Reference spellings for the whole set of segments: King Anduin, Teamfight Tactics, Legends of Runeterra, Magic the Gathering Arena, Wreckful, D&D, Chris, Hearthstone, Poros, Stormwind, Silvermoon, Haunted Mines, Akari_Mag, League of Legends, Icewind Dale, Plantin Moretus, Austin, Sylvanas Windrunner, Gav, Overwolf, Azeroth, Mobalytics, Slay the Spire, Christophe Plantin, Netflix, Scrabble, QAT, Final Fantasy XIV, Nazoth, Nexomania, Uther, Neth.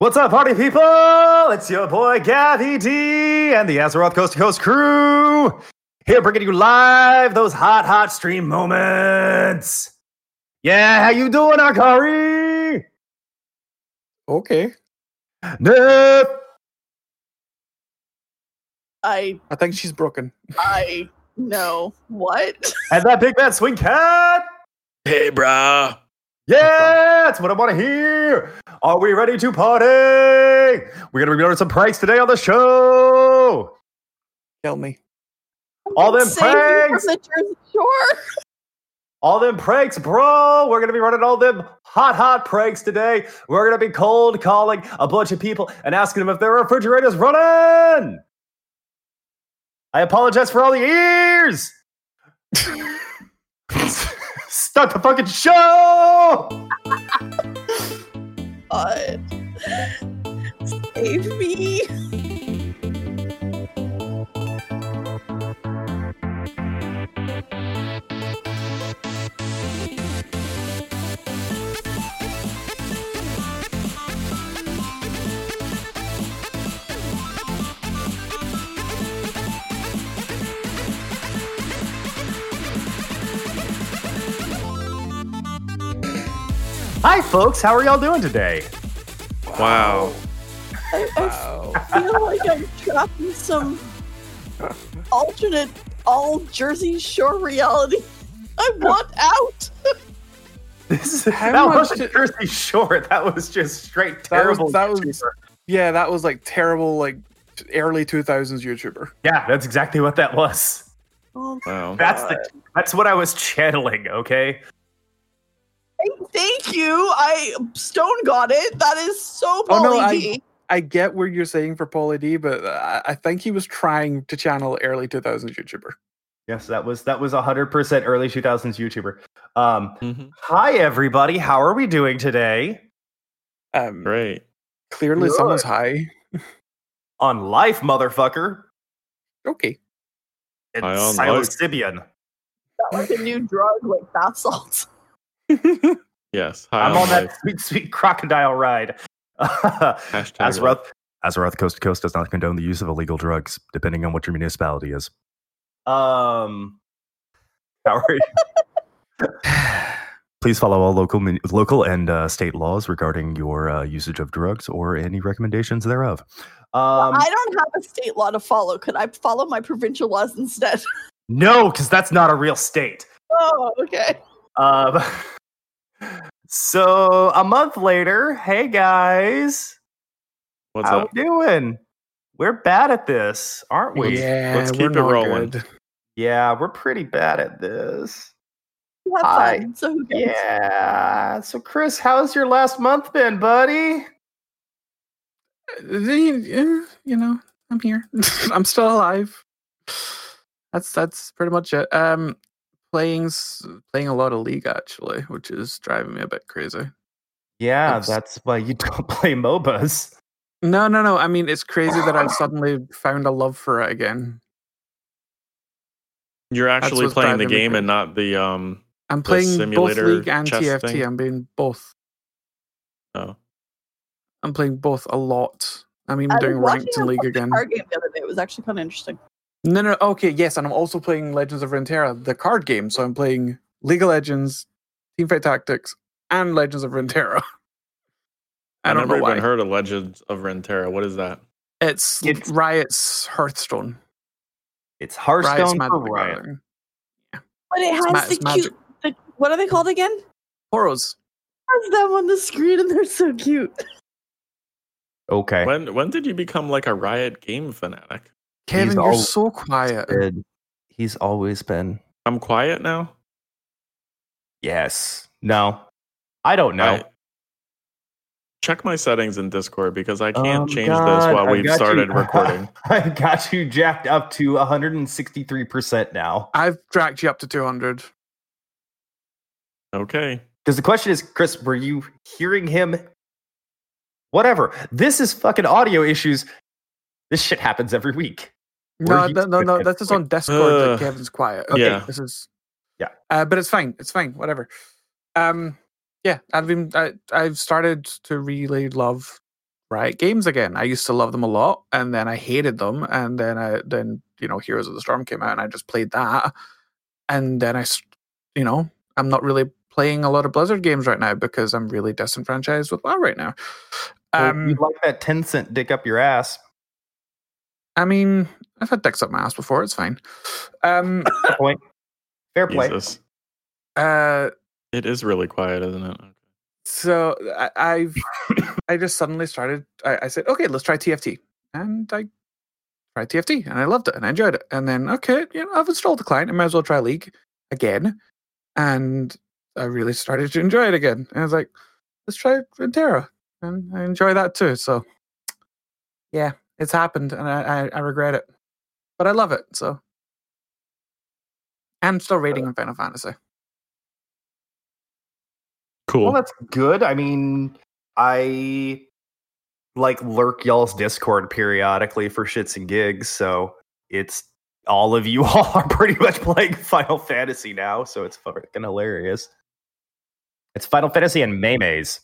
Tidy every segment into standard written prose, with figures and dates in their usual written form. What's up, party people? It's your boy Gavi D and the Azeroth Coast to Coast crew here bringing you live those hot stream moments. Yeah, how you doing, Akari? Okay. Nope. I think she's broken. I know. What? And that big bad swing cat? Hey, bruh. Yeah, that's what I want to hear. Are we ready to party? We're going to be doing some pranks today on the show. Tell me. All them pranks. Sure. All them pranks, bro. We're going to be running all them hot pranks today. We're going to be cold calling a bunch of people and asking them if their refrigerator's running. I apologize for all the ears. Start the fucking show! God. Save me. Hi, folks. How are y'all doing today? Wow. I feel like I'm dropping some alternate all Jersey Shore reality. I want out. That wasn't Jersey Shore. That was just straight terrible. That was like terrible, like early 2000s YouTuber. Yeah, that's exactly what that was. Oh, wow. That's what I was channeling. Okay. Thank you. I Stone got it. That is so Pauly D. I get where you're saying for Pauly D, but I think he was trying to channel early 2000s YouTuber. Yes, that was 100% early 2000s YouTuber. Hi everybody. How are we doing today? Great. Clearly good. Someone's high on life, motherfucker. Okay. It's psilocybin. That was a new drug like bath salts. Yes, I'm on that sweet crocodile ride. Azeroth Coast to Coast does not condone the use of illegal drugs, depending on what your municipality is. How are you? Please follow all local and state laws regarding your usage of drugs or any recommendations thereof. Well, I don't have a state law to follow. Could I follow my provincial laws instead? No, because that's not a real state. Oh, okay. So a month later, hey guys, what's up? We doing? We're bad at this, aren't we? Yeah, let's keep it rolling. Good. Yeah, we're pretty bad at this. Fun, so yeah. So Chris, how's your last month been, buddy? You know, I'm here. I'm still alive. That's pretty much it. Playing a lot of League, actually, which is driving me a bit crazy. Yeah, that's why you don't play MOBAs. No. I mean, it's crazy that I suddenly found a love for it again. You're actually playing the game and not the I'm playing both League and TFT. Thing. I'm being both. Oh. I'm playing both a lot. I'm even doing ranked in League again. Our game the other day was actually kind of interesting. No, okay, yes, and I'm also playing Legends of Runeterra, the card game, so I'm playing League of Legends, Teamfight Tactics, and Legends of Runeterra. I don't know why. I've never even heard of Legends of Runeterra. What is that? It's Riot's Hearthstone. It's Hearthstone for Riot. Yeah. But it has what are they called again? Poros. Has them on the screen and they're so cute. Okay. When did you become like a Riot game fanatic? Kevin, you're so quiet. He's always been. I'm quiet now? Yes. No. I don't know. Check my settings in Discord because I can't change this while we've started recording. I got you jacked up to 163% now. I've jacked you up to 200. Okay. Because the question is, Chris, were you hearing him? Whatever. This is fucking audio issues. This shit happens every week. No. That's just on Discord that Kevin's quiet. Okay, yeah. This is... Yeah. But it's fine. It's fine. Whatever. I've started to really love Riot Games again. I used to love them a lot, and then I hated them, and then Heroes of the Storm came out, and I just played that, and then I'm not really playing a lot of Blizzard games right now because I'm really disenfranchised with WoW right now. You like that Tencent dick up your ass? I mean, I've had dicks up my ass before. It's fine. Fair play. Fair play. Jesus. It is really quiet, isn't it? So I just suddenly started. I said, okay, let's try TFT, and I tried TFT, and I loved it, and I enjoyed it. And then, okay, I've installed the client. I might as well try League again, and I really started to enjoy it again. And I was like, let's try Runeterra, and I enjoy that too. So, yeah, it's happened, and I regret it, but I love it. So, I'm still raiding on Final Fantasy. Cool. Well, that's good. I mean, I lurk y'all's Discord periodically for shits and gigs, so it's all of you all are pretty much playing Final Fantasy now, so it's fucking hilarious. It's Final Fantasy and Maymays.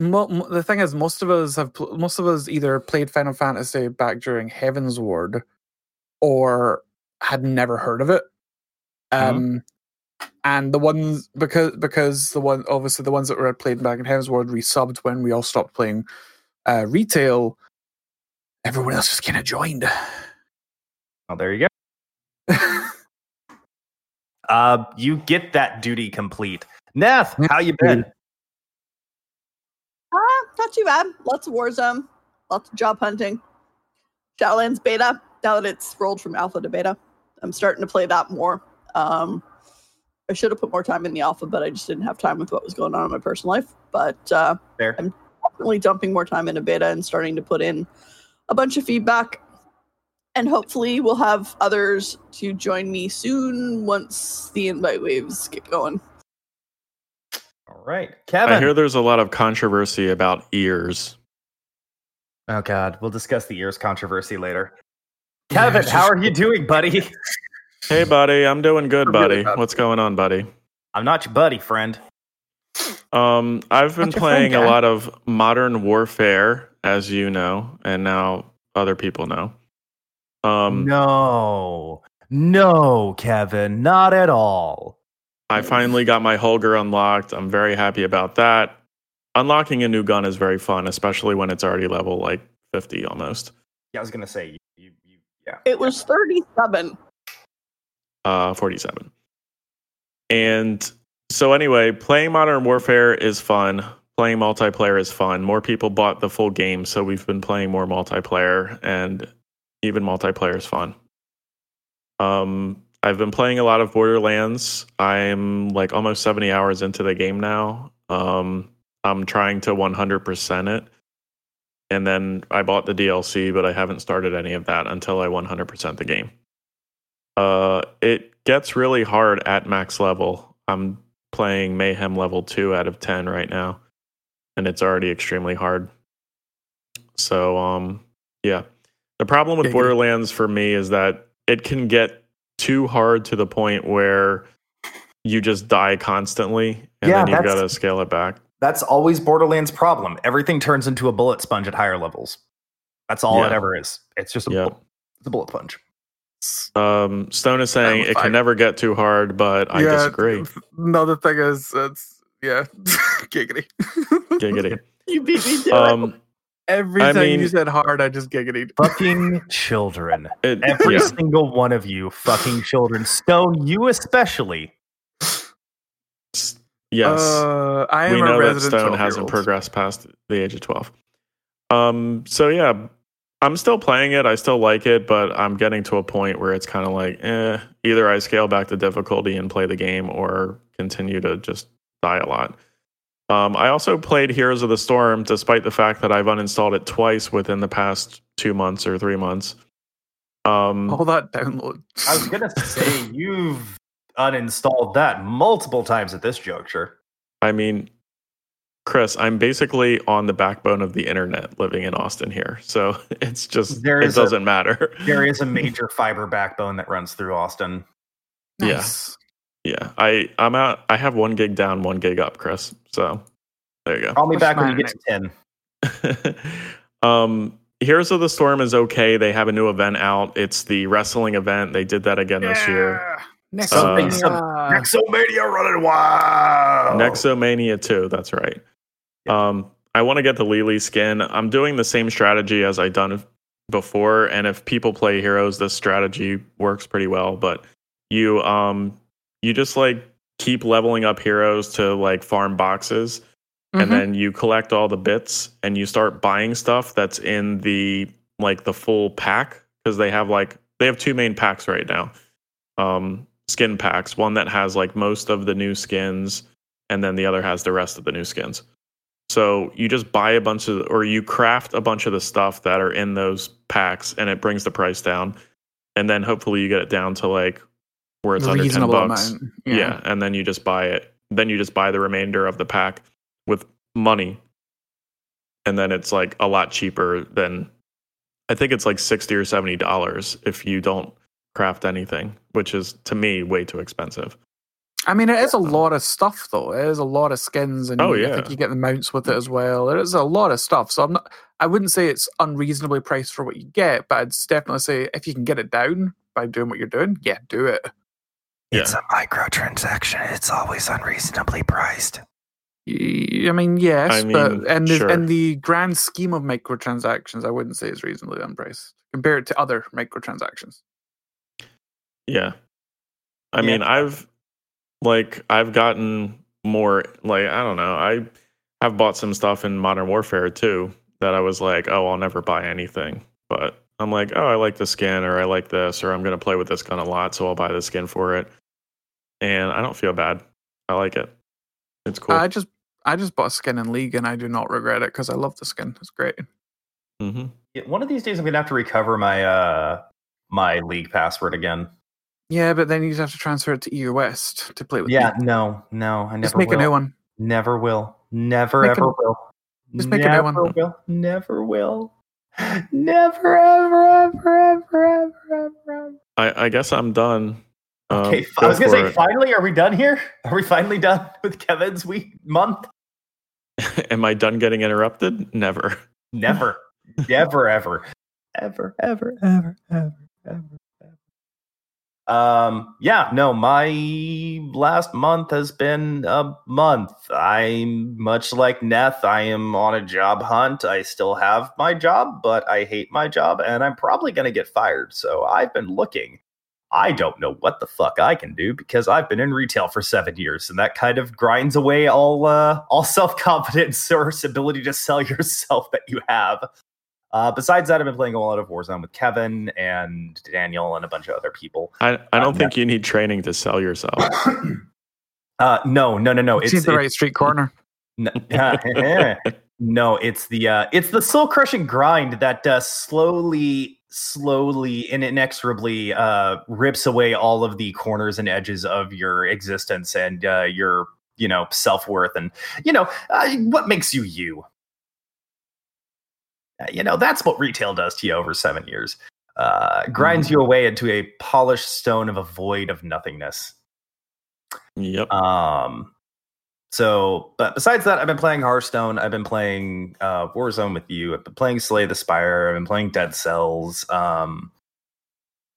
The thing is, most of us either played Final Fantasy back during Heavensward or had never heard of it. Mm-hmm. And the ones because the ones that were played back in Heavensward resubbed when we all stopped playing retail. Everyone else just kind of joined. Oh, there you go. You get that duty complete. Neth, how you been? Not too bad. Lots of Warzone, lots of job hunting. Shadowlands beta. Now that it's rolled from alpha to beta, I'm starting to play that more. I should have put more time in the alpha, but I just didn't have time with what was going on in my personal life. But I'm definitely dumping more time into beta and starting to put in a bunch of feedback. And hopefully we'll have others to join me soon once the invite waves get going. All right. Kevin. I hear there's a lot of controversy about ears. Oh, God. We'll discuss the ears controversy later. Kevin, how are you doing, buddy? Hey, buddy. I'm doing good, buddy. What's going on, buddy? I'm not your buddy, friend. I've been playing a lot of Modern Warfare, as you know, and now other people know. No, Kevin, not at all. I finally got my Holger unlocked. I'm very happy about that. Unlocking a new gun is very fun, especially when it's already level 50 almost. Yeah, I was gonna say you yeah. It was 37. 47. And so anyway, playing Modern Warfare is fun. Playing multiplayer is fun. More people bought the full game, so we've been playing more multiplayer, and even multiplayer is fun. I've been playing a lot of Borderlands. I'm almost 70 hours into the game now. I'm trying to 100% it. And then I bought the DLC, but I haven't started any of that until I 100% the game. It gets really hard at max level. I'm playing Mayhem level 2 out of 10 right now, and it's already extremely hard. So, yeah. The problem with Borderlands for me is that it can get too hard to the point where you just die constantly, and then you've got to scale it back. That's always Borderlands' problem. Everything turns into a bullet sponge at higher levels. That's all it ever is. It's just a bullet sponge. Stone is saying it can never get too hard, but I disagree. No, the thing is, it's giggity. You beat me to it. Every time you said hard, I just giggled. Fucking children. Every single one of you fucking children. Stone, you especially. Yes. We know that Stone hasn't progressed past the age of 12. So yeah, I'm still playing it. I still like it, but I'm getting to a point where it's kind of either I scale back the difficulty and play the game or continue to just die a lot. I also played Heroes of the Storm, despite the fact that I've uninstalled it twice within the past 2 months or 3 months. All that download. I was going to say, you've uninstalled that multiple times at this juncture. I mean, Chris, I'm basically on the backbone of the internet living in Austin here. So it's just, it doesn't matter. There is a major fiber backbone that runs through Austin. Yes. Yeah. Yeah, I'm out. I have 1 gig down, 1 gig up, Chris. So there you go. Call me back when you get to 10. Heroes of the Storm is okay. They have a new event out. It's the wrestling event. They did that again this year. Nexomania running wild. Nexomania 2, that's right. I want to get the Lili skin. I'm doing the same strategy as I've done before, and if people play Heroes, this strategy works pretty well, but you just like keep leveling up heroes to like farm boxes, and then you collect all the bits and you start buying stuff that's in the like the full pack, because they have two main packs right now. Skin packs, one that has like most of the new skins and then the other has the rest of the new skins. So you just buy you craft a bunch of the stuff that are in those packs, and it brings the price down. And then hopefully you get it down to like where it's under $10. Yeah. And then you just buy it. Then you just buy the remainder of the pack with money. And then it's like a lot cheaper than, I think it's like $60 or $70 if you don't craft anything, which is to me way too expensive. I mean, it is a lot of stuff, though. It is a lot of skins, and I think you get the mounts with it as well. It is a lot of stuff, so I wouldn't say it's unreasonably priced for what you get, but I'd definitely say if you can get it down by doing what you're doing, yeah, do it. Yeah. It's a microtransaction. It's always unreasonably priced. I mean, yes, in the grand scheme of microtransactions, I wouldn't say it's reasonably unpriced. Compare it to other microtransactions. Yeah. I've gotten more, like, I don't know. I have bought some stuff in Modern Warfare, too, that I was like, oh, I'll never buy anything. But I'm like, oh, I like the skin, or I like this, or I'm going to play with this gun a lot, so I'll buy the skin for it. And I don't feel bad. I like it. It's cool. I just bought a skin in League, and I do not regret it, because I love the skin. It's great. Mm-hmm. Yeah, one of these days, I'm going to have to recover my my League password again. Yeah, but then you just have to transfer it to EU West to play with. Yeah, people. No, I never will. Just make a new one. Never will. Never ever will. Just make a new one. Never will. Never ever. I guess I'm done. Okay, I was gonna say, finally, are we done here? Are we finally done with Kevin's month? Am I done getting interrupted? Never. Never. Never ever. Ever. My last month has been a month. I'm much like Neth. I am on a job hunt. I still have my job, but I hate my job, and I'm probably going to get fired. So I've been looking. I don't know what the fuck I can do, because I've been in retail for 7 years, and that kind of grinds away all self-confidence or ability to sell yourself that you have. Besides that, I've been playing a lot of Warzone with Kevin and Daniel and a bunch of other people. I don't think you need training to sell yourself. No. It's the right street corner. No, it's the soul-crushing grind that slowly and inexorably rips away all of the corners and edges of your existence and your self-worth and what makes you. That's what retail does to you over 7 years. Grinds you away into a polished stone of a void of nothingness. Yep. But besides that, I've been playing Hearthstone. I've been playing Warzone with you. I've been playing Slay the Spire. I've been playing Dead Cells. Done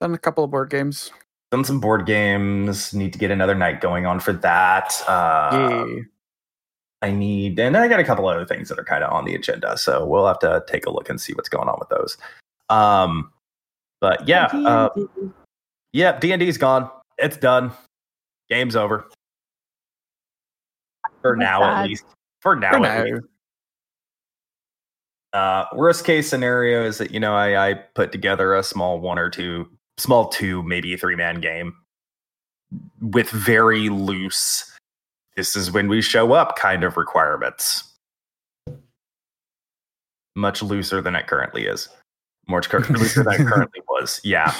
a couple of board games. Done some board games. Need to get another night going on for that. Yay. And I got a couple other things that are kind of on the agenda, so we'll have to take a look and see what's going on with those. D&D's gone. It's done. Game's over. For now, at least. Worst case scenario is that, I put together a small two, maybe three-man game with very loose... This is when we show up kind of requirements. Much looser than it currently is. Much looser than it currently was. Yeah.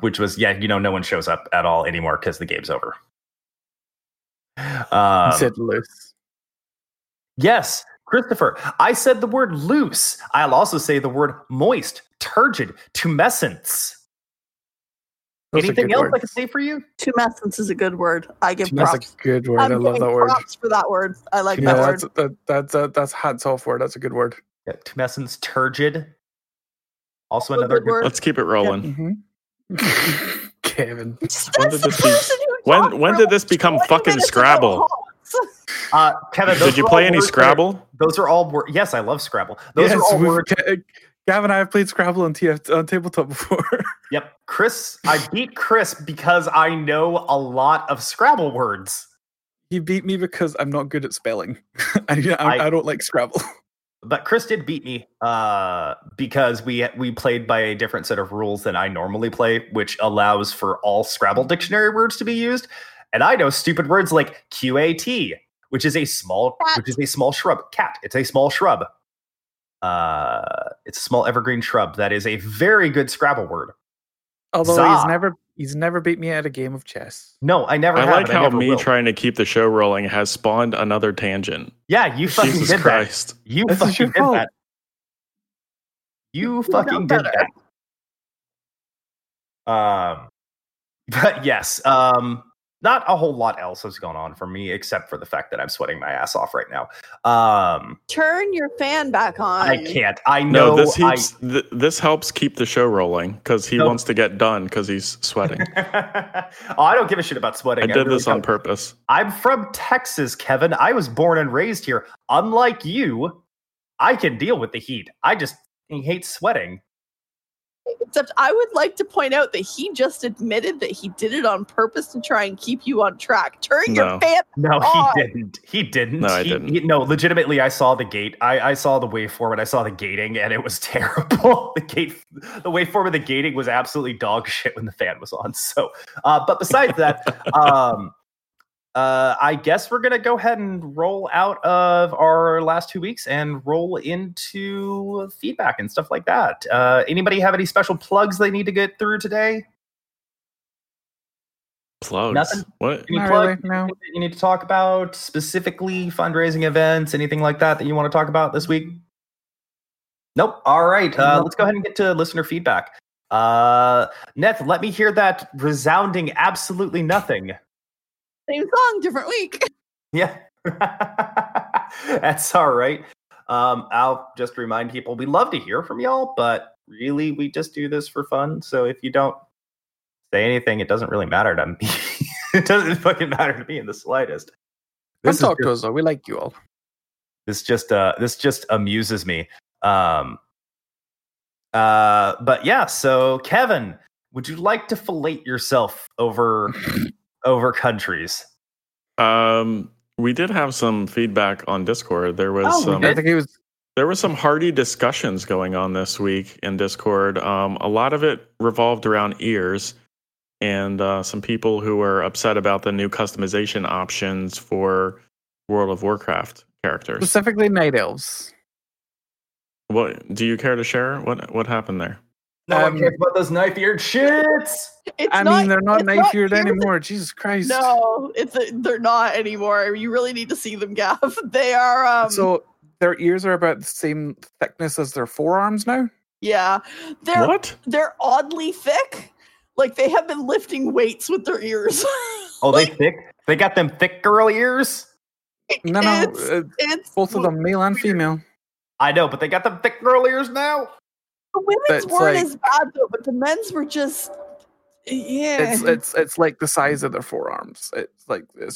Which was, no one shows up at all anymore because the game's over. You said loose. Yes, Christopher. I said the word loose. I'll also say the word moist, turgid, tumescence. Anything else word. I can say for you? Tumescence is a good word. I give props. That's a good word. I love that word. Props for that word. I like that word. That's a hats off word. That's a good word. Yeah, Tumescence Turgid. Also another good word. Let's keep it rolling. Yeah. Mm-hmm. Kevin. When did this become fucking Scrabble? Kevin, did you play any Scrabble? Those are all words. Yes, I love Scrabble. Those are all words. Gavin and I have played Scrabble on tabletop before. Yep. Chris, I beat Chris because I know a lot of Scrabble words. He beat me because I'm not good at spelling. I don't like Scrabble. But Chris did beat me because we played by a different set of rules than I normally play, which allows for all Scrabble dictionary words to be used. And I know stupid words like QAT, which is a small shrub. Cat. It's a small shrub. It's a small evergreen shrub. That is a very good Scrabble word. Although he's never beat me at a game of chess. No, I never have. Like how me will. Trying to keep the show rolling has spawned another tangent. Yeah, you fucking Jesus did Christ. That. You this fucking did fault. That. You fucking did that. But yes, not a whole lot else has gone on for me except for the fact that I'm sweating my ass off right now. Turn your fan back on. I can't. I know. No, this helps keep the show rolling because he wants to get done because he's sweating. I don't give a shit about sweating. I did this on purpose. I'm from Texas, Kevin. I was born and raised here. Unlike you, I can deal with the heat. I just hate sweating. Except I would like to point out that he just admitted that he did it on purpose to try and keep you on track. No, he didn't. He didn't. No, legitimately, I saw the gate. I saw the waveform and I saw the gating, and it was terrible. The waveform of the gating was absolutely dog shit when the fan was on. So, but besides that, I guess we're gonna go ahead and roll out of our last 2 weeks and roll into feedback and stuff like that. Anybody have any special plugs they need to get through today? Plugs? Nothing. What? Any plugs really, no. You need to talk about specifically fundraising events, anything like that you want to talk about this week? Nope. All right. Let's go ahead and get to listener feedback. Neth, let me hear that resounding absolutely nothing. Same song, different week. Yeah. That's all right. I'll just remind people, we love to hear from y'all, but really we just do this for fun. So if you don't say anything, it doesn't really matter to me. It doesn't fucking matter to me in the slightest. Talk to us though. We like you all. This just amuses me. But yeah, so Kevin, would you like to fellate yourself over countries? We did have some feedback on Discord. There was some hearty discussions going on this week in Discord. A lot of it revolved around ears and some people who were upset about the new customization options for World of Warcraft characters, specifically night elves. What do you care to share? What happened there? No one cares about those knife-eared shits. They're not knife-eared anymore. Jesus Christ! No, they're not anymore. You really need to see them, Gav. They are. So their ears are about the same thickness as their forearms now. Yeah, they're oddly thick. Like they have been lifting weights with their ears. Oh, they thick. They got them thick girl ears. No, it's both of them, male and female. I know, but they got them thick girl ears now. The women's weren't as bad though, but the men's were just It's like the size of their forearms. It's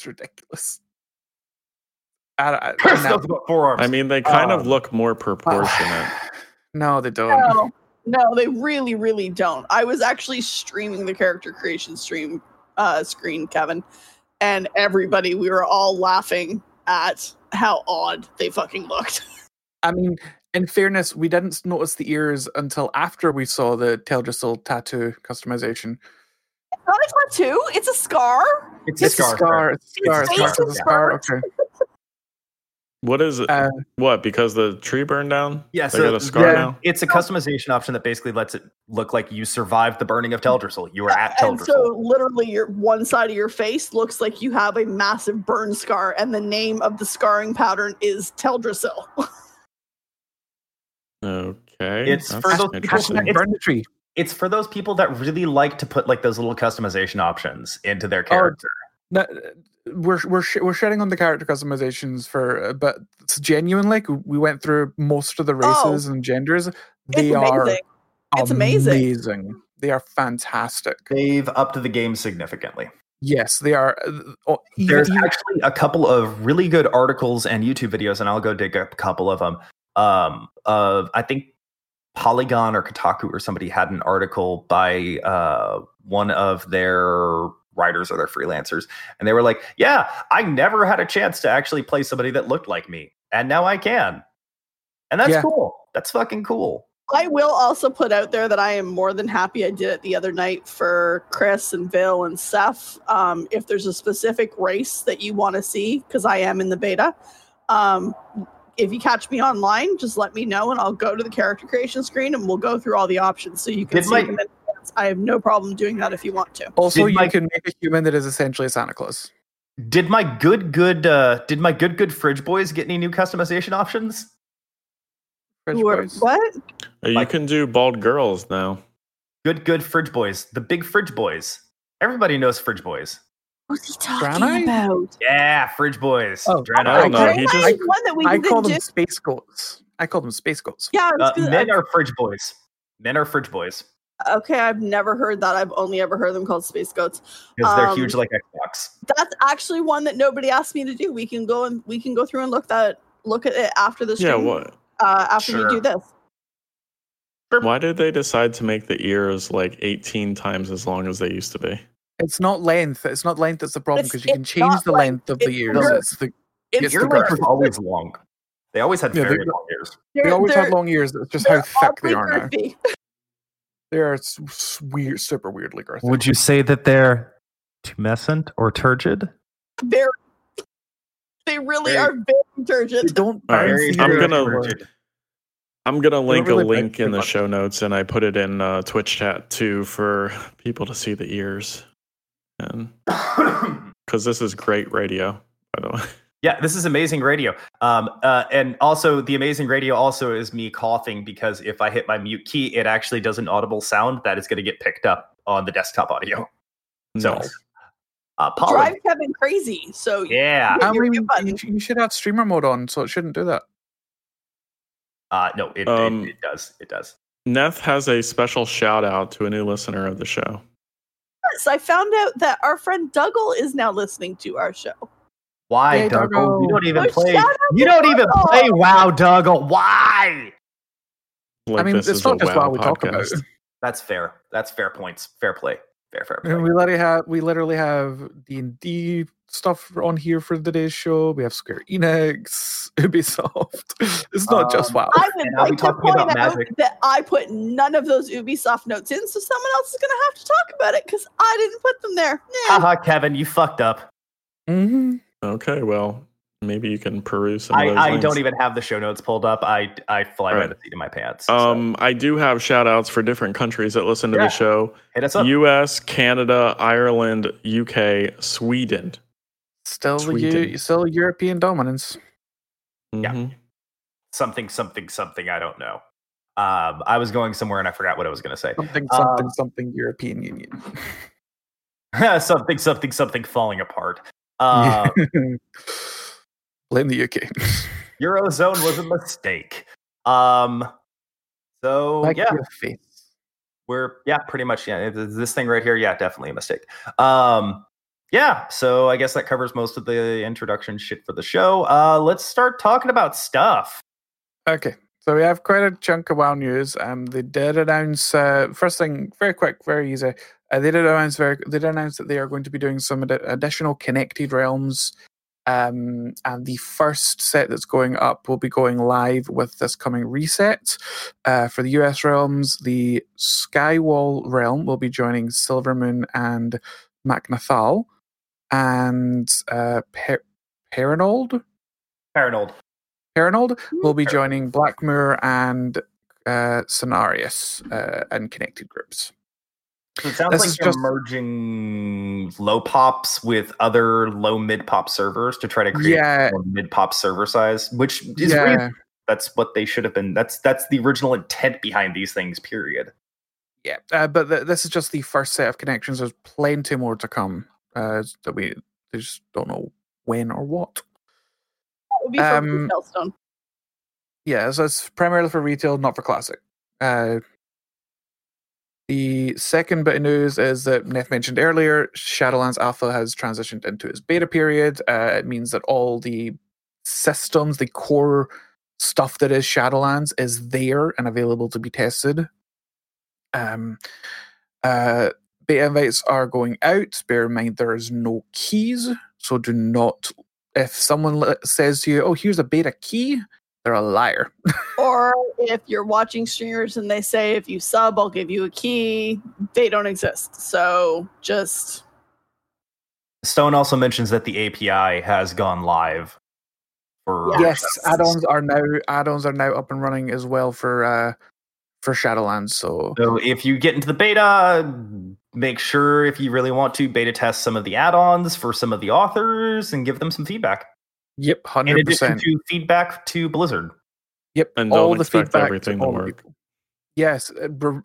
ridiculous. They kind of look more proportionate. No, they don't. No, they really, really don't. I was actually streaming the character creation screen, Kevin, and we were all laughing at how odd they fucking looked. I mean, in fairness, we didn't notice the ears until after we saw the Teldrassil tattoo customization. It's not a tattoo, it's a scar. It's a scar. Okay. What is it? Because the tree burned down? Yes. Yeah, so they got a scar now? It's a customization option that basically lets it look like you survived the burning of Teldrassil. You were at Teldrassil. And so literally your one side of your face looks like you have a massive burn scar, and the name of the scarring pattern is Teldrassil. Okay. It's for those people that really like to put like those little customization options into their character. We're shedding on the character customizations for, but genuinely, we went through most of the races and genders. They are amazing. It's amazing. They are fantastic. They've upped the game significantly. Yes, they are. There's actually a couple of really good articles and YouTube videos, and I'll go dig up a couple of them. Of I think Polygon or Kotaku or somebody had an article by one of their writers or their freelancers, and they were like, yeah, I never had a chance to actually play somebody that looked like me, and now I can, and that's cool. That's fucking cool. I will also put out there that I am more than happy I did it the other night for Chris and Bill and Seth. If there's a specific race that you want to see, because I am in the beta, if you catch me online, just let me know and I'll go to the character creation screen and we'll go through all the options so you can see them. I have no problem doing that if you want to. Also, you can make a human that is essentially a Santa Claus. Did my good fridge boys get any new customization options? What? You can do bald girls now. Good fridge boys. The big fridge boys. Everybody knows fridge boys. What's he talking about? Yeah, fridge boys. Oh, I don't know. I call them space goats. Yeah, men are fridge boys. Okay, I've never heard that. I've only ever heard them called space goats. Because they're huge like Xbox. That's actually one that nobody asked me to do. We can go through and look at it after the stream. Yeah, what? After we do this. Why did they decide to make the ears like 18 times as long as they used to be? It's not length. It's not length that's the problem, because you can change the length of the ears. Ear length is always long. They always had very long ears. They always had long ears. It's just how thick they are now. They are weird, super weirdly girthy. Would you say that they're tumescent or turgid? They really are very turgid. They don't I'm gonna link a link in the show notes, and I put it in Twitch chat too for people to see the ears. And because this is great radio, by the way. Yeah, this is amazing radio. And also, the amazing radio also is me coughing, because if I hit my mute key, it actually does an audible sound that is going to get picked up on the desktop audio. So, drive Kevin crazy. So yeah, you should have streamer mode on, so it shouldn't do that. No, it does. It does. Neff has a special shout out to a new listener of the show. Yes, I found out that our friend Dougal is now listening to our show. Why, hey, Dougal? You don't even play. You don't even play WoW, Dougal. Why? Like, I mean, it's not just WoW we talk about. That's fair. That's fair points. Fair play. Fair play. And we literally have D&D stuff on here for today's show. We have Square Enix, Ubisoft. It's not just WoW. I would like to point out that I put none of those Ubisoft notes in, so someone else is going to have to talk about it because I didn't put them there. Haha, Kevin, you fucked up. Mm-hmm. Okay, well, maybe you can peruse some of those. I don't even have the show notes pulled up. I fly by the seat of my pants. So. I do have shout-outs for different countries that listen to the show. Hit us up. US, Canada, Ireland, UK, Sweden. Still European dominance. Mm-hmm. Yeah. Something, I don't know. I was going somewhere and I forgot what I was going to say. Something, European Union. something, falling apart. Blame the UK. Eurozone was a mistake. This thing right here, definitely a mistake. So I guess that covers most of the introduction shit for the show. Let's start talking about stuff. Okay, so we have quite a chunk of WoW news. They did announce first thing, very quick, very easy. They did announce that they are going to be doing some additional connected realms, and the first set that's going up will be going live with this coming reset. For the US realms, the Skywall realm will be joining Silvermoon and Macnathal, and Perinold will be joining Blackmoor and Cenarius and connected groups. So it sounds like you're merging low pops with other low mid pop servers to try to create more mid pop server size, which is weird. That's what they should have been. That's the original intent behind these things. Period. Yeah, but this is just the first set of connections. There's plenty more to come that we They just don't know when or what. That would be from Hearthstone. Yeah, so it's primarily for retail, not for classic. The second bit of news is that Neth mentioned earlier, Shadowlands Alpha has transitioned into its beta period. It means that all the systems, the core stuff that is Shadowlands, is there and available to be tested. Beta invites are going out. Bear in mind there is no keys, so do not. If someone says to you, "Oh, here's a beta key," they're a liar. Or if you're watching streamers and they say, "If you sub, I'll give you a key," they don't exist. So just. Stone also mentions that the API has gone live. Yes, add-ons are now up and running as well for Shadowlands. So if you get into the beta, make sure if you really want to beta test some of the add-ons for some of the authors and give them some feedback. Yep, 100%. In addition to feedback to Blizzard. Yep, and all the feedback, everything to work. Yes,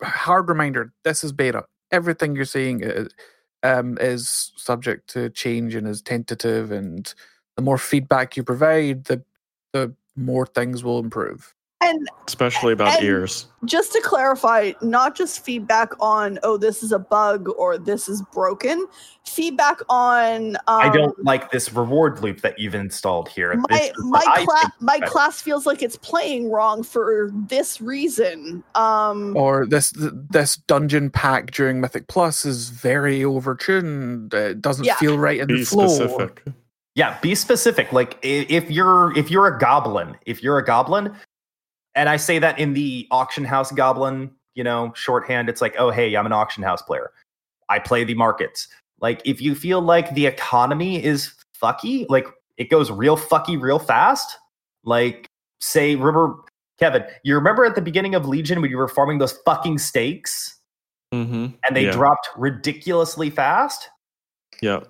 hard reminder: this is beta. Everything you're seeing is subject to change and is tentative. And the more feedback you provide, the more things will improve. And especially about ears. Just to clarify, not just feedback on, oh, this is a bug or this is broken. Feedback on... I don't like this reward loop that you've installed here. My class feels like it's playing wrong for this reason. Or this dungeon pack during Mythic Plus is very overtuned. It doesn't feel right in the flow. Specific. Yeah, be specific. Like if you're a goblin, and I say that in the auction house goblin, shorthand, it's like, oh, hey, I'm an auction house player. I play the markets. Like, if you feel like the economy is fucky, like it goes real fucky real fast. Like, say, remember, Kevin, you remember at the beginning of Legion when you were farming those fucking stakes, and they dropped ridiculously fast. Yeah.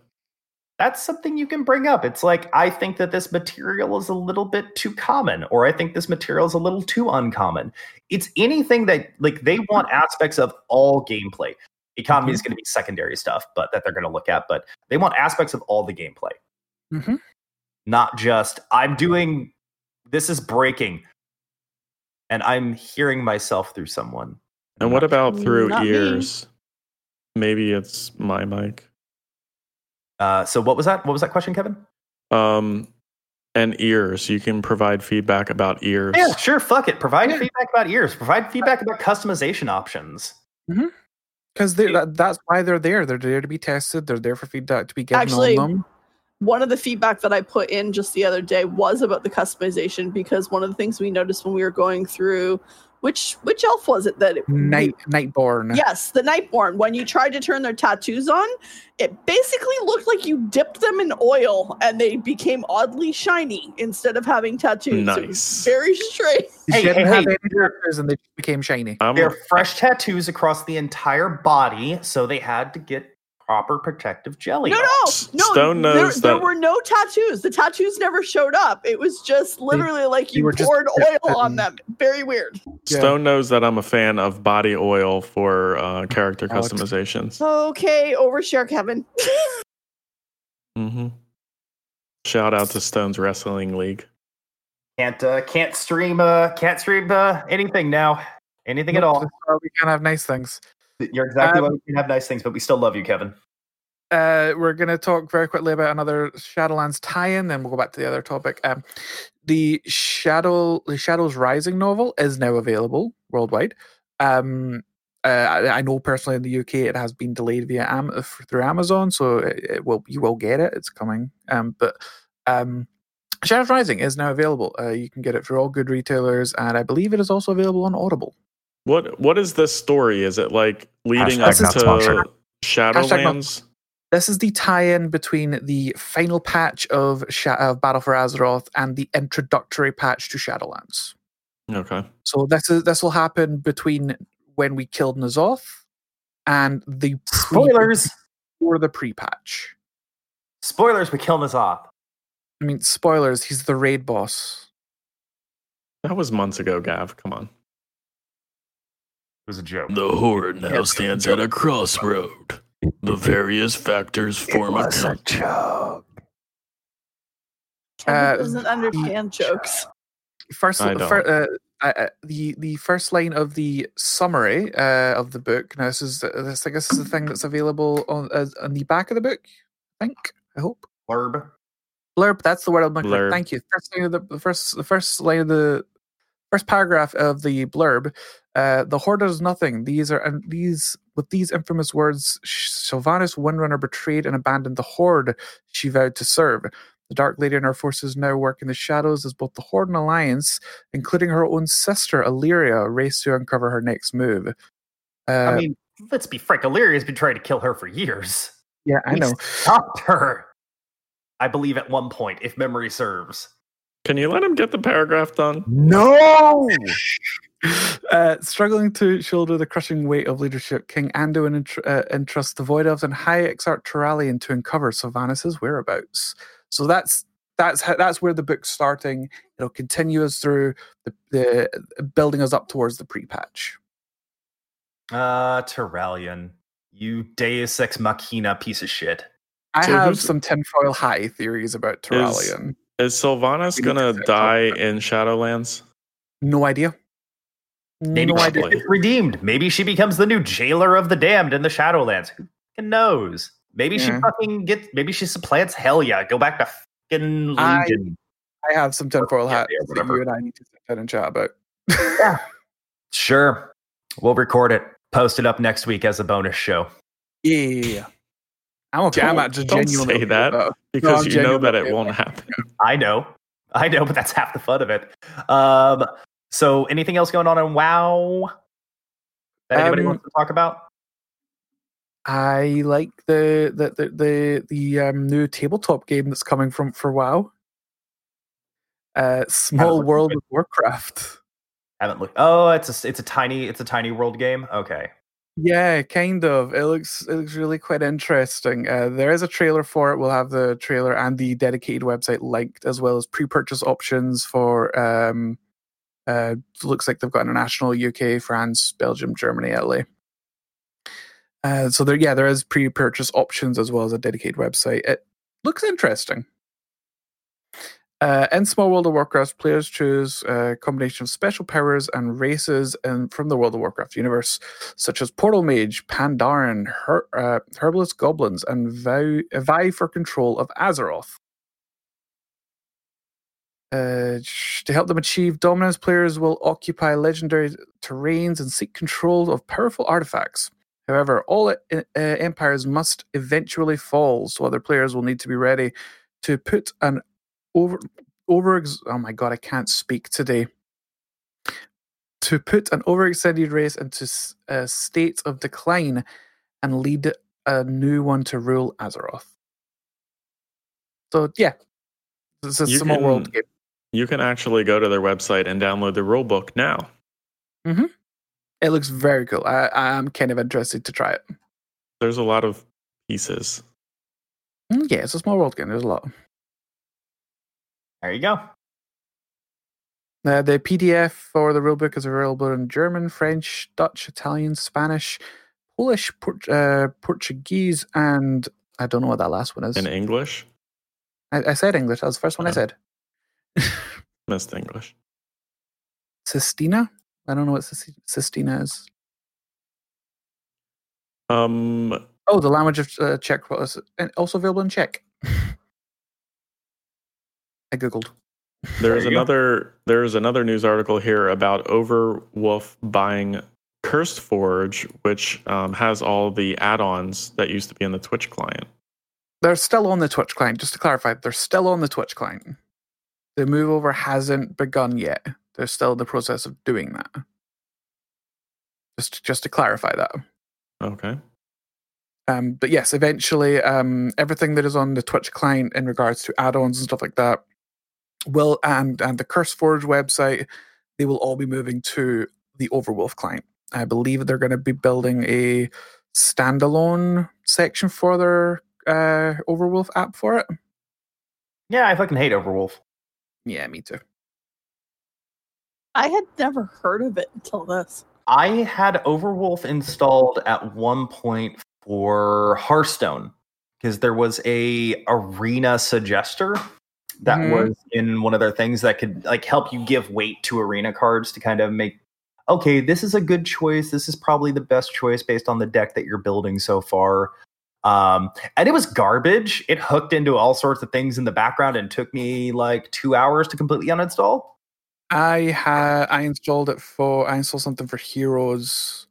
That's something you can bring up. It's like, I think that this material is a little bit too common, or I think this material is a little too uncommon. It's anything that, like, they want aspects of all gameplay. Economy is going to be secondary stuff, but that they're going to look at. But they want aspects of all the gameplay, not just this is breaking, and I'm hearing myself through someone. And what about through ears? Me. Maybe it's my mic. So what was that? What was that question, Kevin? And ears. You can provide feedback about ears. Yeah, sure. Fuck it. Provide feedback about ears. Provide feedback about customization options. Because that's why they're there. They're there to be tested. They're there for feedback to be given on them. One of the feedback that I put in just the other day was about the customization, because one of the things we noticed when we were going through... Which elf was it that... Nightborn. Yes, the Nightborn. When you tried to turn their tattoos on, it basically looked like you dipped them in oil and they became oddly shiny instead of having tattoos. Nice. It was very strange. They didn't have any tattoos and they became shiny. They're fresh tattoos across the entire body, so they had to get proper protective jelly. No. Stone knows there were no tattoos. The tattoos never showed up. It was just literally you poured oil on them. Very weird. Stone knows that I'm a fan of body oil for character customizations. Okay, overshare, Kevin. Shout out to Stone's Wrestling League. Can't stream anything now. Anything at all. We can't have nice things. You're exactly right. We can have nice things, but we still love you, Kevin. We're going to talk very quickly about another Shadowlands tie-in, then we'll go back to the other topic. The Shadows Rising novel is now available worldwide. I know personally in the UK it has been delayed via through Amazon, so you will get it. It's coming. But Shadows Rising is now available. You can get it for all good retailers, and I believe it is also available on Audible. What is this story? Is it like leading up to Shadowlands? This is the tie-in between the final patch of Battle for Azeroth and the introductory patch to Shadowlands. Okay. So this will happen between when we killed Nazoth and the spoilers or the pre-patch. Spoilers, we killed Nazoth. I mean, spoilers. He's the raid boss. That was months ago, Gav. Come on. It was a joke. The horde now stands at a crossroad. The various factors form a joke. Kevin doesn't understand jokes. The first line of the summary of the book. Now, this I guess is the thing that's available on the back of the book. I think. I hope. Blurb. That's the word I'm looking for. Thank you. First paragraph of the blurb. The Horde does nothing. With these infamous words, Sylvanas Windrunner betrayed and abandoned the Horde she vowed to serve. The Dark Lady and her forces now work in the shadows as both the Horde and Alliance, including her own sister, Illyria, race to uncover her next move. I mean, let's be frank, Illyria's been trying to kill her for years. Yeah, I know. Stopped her, I believe, at one point, if memory serves. Can you let him get the paragraph done? No! Struggling to shoulder the crushing weight of leadership, King Anduin entrusts the Void Elves and High Exarch Turalyon to uncover Sylvanas' whereabouts. So that's where the book's starting. It'll continue us through the building us up towards the pre-patch. Turalyon, you Deus Ex Machina piece of shit. I have some tinfoil high theories about Turalyon. Is Sylvanas gonna die in Shadowlands? No idea. Maybe she gets redeemed. Maybe she becomes the new jailer of the damned in the Shadowlands. Who knows? Maybe she supplants Helya. Go back to fucking Legion. I have some tinfoil hats that you and I need to sit down and chat about. Yeah. Sure. We'll record it. Post it up next week as a bonus show. Yeah. I'm okay. I'm not just genuinely say that about, because you know that it won't happen. I know, but that's half the fun of it. So anything else going on in WoW that anybody wants to talk about? I like the new tabletop game that's coming for WoW. Small World of Warcraft. Haven't looked. Oh, it's a tiny world game. Okay. Yeah, kind of. It looks really quite interesting. There is a trailer for it. We'll have the trailer and the dedicated website linked, as well as pre-purchase options for. Looks like they've got international, UK, France, Belgium, Germany, LA. So there is pre-purchase options as well as a dedicated website. It looks interesting. In Small World of Warcraft, players choose a combination of special powers and races from the World of Warcraft universe, such as Portal Mage, Pandaren, Herbalist Goblins, and vie for control of Azeroth. To help them achieve dominance, players will occupy legendary terrains and seek control of powerful artifacts. However, all empires must eventually fall, so other players will need to be ready to put an overextended race into a state of decline and lead a new one to rule Azeroth. So yeah, it's a small world game. You can actually go to their website and download the rulebook now. Mm-hmm. It looks very cool. I'm kind of interested to try it. There's a lot of pieces. Yeah, it's a small world game. There's a lot. There you go. The PDF for the rulebook is available in German, French, Dutch, Italian, Spanish, Polish, Portuguese, and I don't know what that last one is. In English? I said English. That was the first one I said. Missed English. Sistina? I don't know what Sistina is. The language of Czech was also available in Czech. I googled. There is another news article here about Overwolf buying Cursed Forge, which has all the add-ons that used to be in the Twitch client. They're still on the Twitch client. Just to clarify, they're still on the Twitch client. The move over hasn't begun yet. They're still in the process of doing that. Just to clarify that. Okay. But yes, eventually, everything that is on the Twitch client in regards to add-ons and stuff like that will, and the CurseForge website, they will all be moving to the Overwolf client. I believe they're going to be building a standalone section for their Overwolf app for it. Yeah, I fucking hate Overwolf. Yeah, me too. I had never heard of it until this. I had Overwolf installed at one point for Hearthstone, because there was a arena suggester that was in one of their things that could like help you give weight to arena cards to kind of make, okay, this is a good choice. This is probably the best choice based on the deck that you're building so far. And it was garbage. It hooked into all sorts of things in the background and took me like 2 hours to completely uninstall. I installed something for Heroes.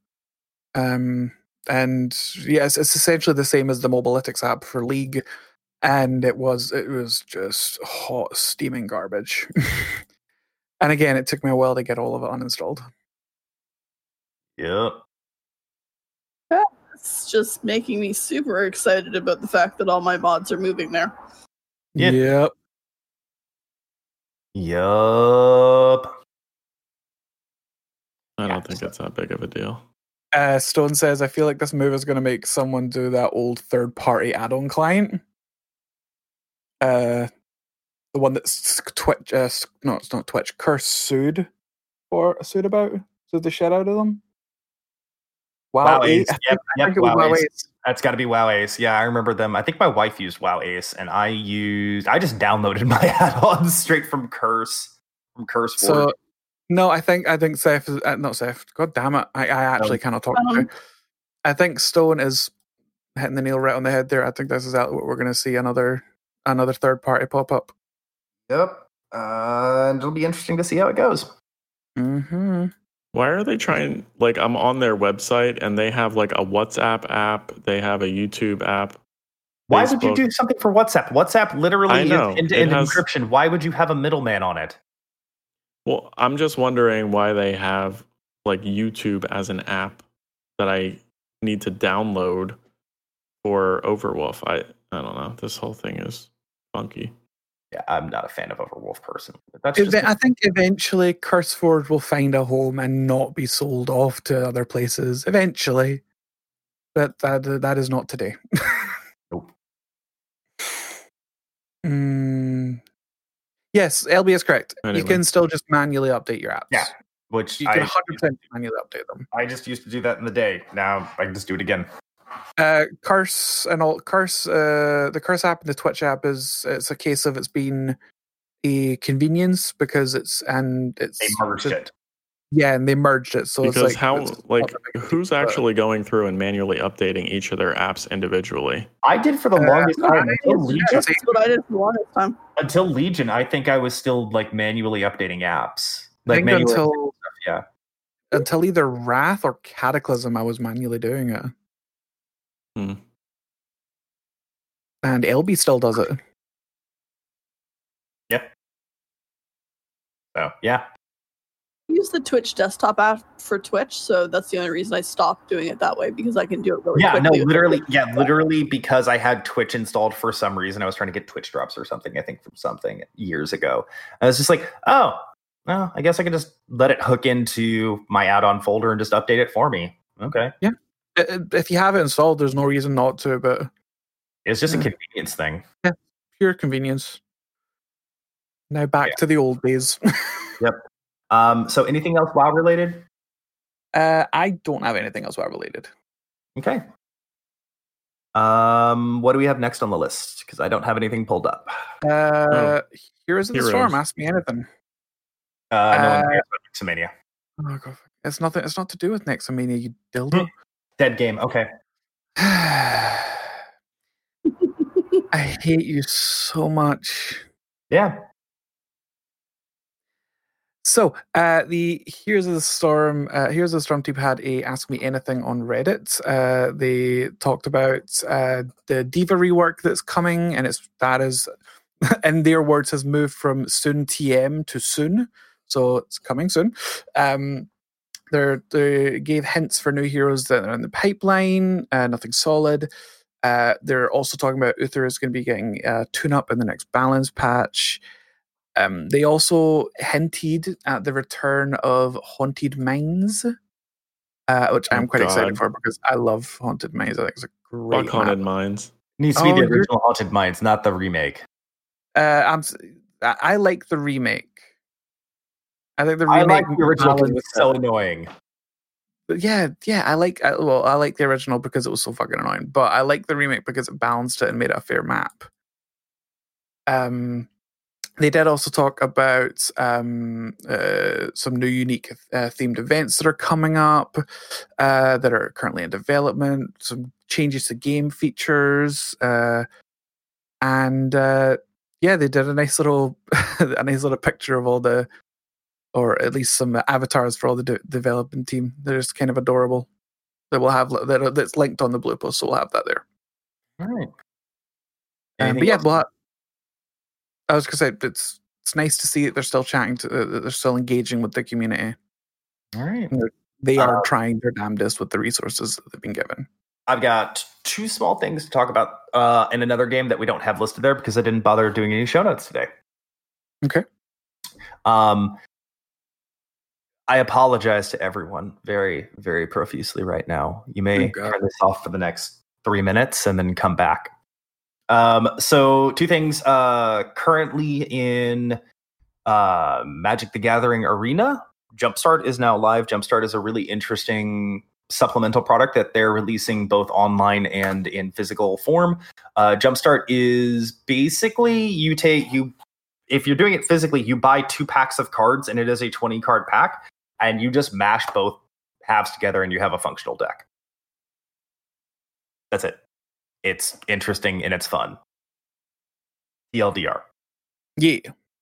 And yes, it's essentially the same as the Mobalytics app for League. And it was just hot, steaming garbage. And again, it took me a while to get all of it uninstalled. Yep. That's just making me super excited about the fact that all my mods are moving there. Yep. I don't think it's that big of a deal. Stone says, I feel like this move is going to make someone do that old third-party add-on client. The one that's Twitch, no, it's not Twitch, Curse sued for a suit about. So the shit out of them. Wow Ace. Yep, Wow Ace. That's got to be Wow Ace. Yeah, I remember them. I think my wife used Wow Ace, and I just downloaded my add-on straight from Curse. From Curse. So, no, I think Seth is, not Seth. God damn it. I actually cannot talk to you. I think Stone is hitting the nail right on the head there. I think that's exactly what we're going to see, another third-party pop-up. Yep. And it'll be interesting to see how it goes. Mm-hmm. Why are they trying... Like, I'm on their website, and they have, like, a WhatsApp app. They have a YouTube app. Why would you do something for WhatsApp? WhatsApp literally is end-to-end encryption. Why would you have a middleman on it? Well, I'm just wondering why they have, like, YouTube as an app that I need to download for Overwolf. I don't know. This whole thing is funky. Yeah, I'm not a fan of Overwolf person. I think eventually Curseford will find a home and not be sold off to other places. Eventually. But that is not today. Nope. Yes, LB is correct. Anyway. You can still just manually update your apps. Yeah, which you can 100% manually update them. I just used to do that in the day. Now I can just do it again. The Curse app and the Twitch app it's a case of it's been a convenience because they merged it. Yeah, and they merged it. So because it's like, who's actually going through and manually updating each of their apps individually? I did for the longest time until Legion. That's what I did for the longest time. Until Legion, I think I was still like manually updating apps. Like until either Wrath or Cataclysm, I was manually doing it. Hmm. And LB still does it. Yeah. Oh, yeah. I use the Twitch desktop app for Twitch, so that's the only reason I stopped doing it that way, because I can do it really quickly. Literally because I had Twitch installed for some reason. I was trying to get Twitch drops or something, I think from something years ago. I was just like, oh, well, I guess I can just let it hook into my add-on folder and just update it for me. Okay. Yeah. If you have it installed, there's no reason not to, but... It's just a convenience thing. Yeah, pure convenience. Now back to the old days. Yep. So anything else WoW-related? I don't have anything else WoW-related. Okay. What do we have next on the list? Because I don't have anything pulled up. Heroes of the Storm, ask me anything. No one cares about Nexomania. Oh, God. It's nothing. It's not to do with Nexomania, you dildo. Dead game, okay. I hate you so much. Yeah. So, the Heroes of the Storm team had a Ask Me Anything on Reddit. They talked about the Diva rework that's coming, and that is, in their words, has moved from soon TM to soon. So it's coming soon. They gave hints for new heroes that are in the pipeline, nothing solid. They're also talking about Uther is going to be getting a tune-up in the next balance patch. They also hinted at the return of Haunted Mines, which I'm quite excited for because I love Haunted Mines. I think it's a great map. Haunted Mines. It needs to be the original Haunted Mines, not the remake. I like the remake. I think the remake was so annoying. But yeah, I like the original because it was so fucking annoying, but I like the remake because it balanced it and made it a fair map. They did also talk about some new unique themed events that are coming up, that are currently in development, some changes to game features, and they did a nice little picture of all the, or at least some avatars for all the development team. They're just kind of adorable. That we'll have that's linked on the blue post, so we'll have that there. All right. I was going to say, it's nice to see that they're still chatting, that they're still engaging with the community. All right. They are trying their damnedest with the resources that they've been given. I've got two small things to talk about in another game that we don't have listed there because I didn't bother doing any show notes today. Okay. I apologize to everyone very, very profusely right now. You may turn this off for the next 3 minutes and then come back. So two things, currently in, Magic the Gathering Arena, Jumpstart is now live. Jumpstart is a really interesting supplemental product that they're releasing both online and in physical form. Jumpstart is basically if you're doing it physically, you buy 2 packs of cards and it is a 20 card pack and you just mash both halves together and you have a functional deck. That's it. It's interesting and it's fun. TLDR. Yeah.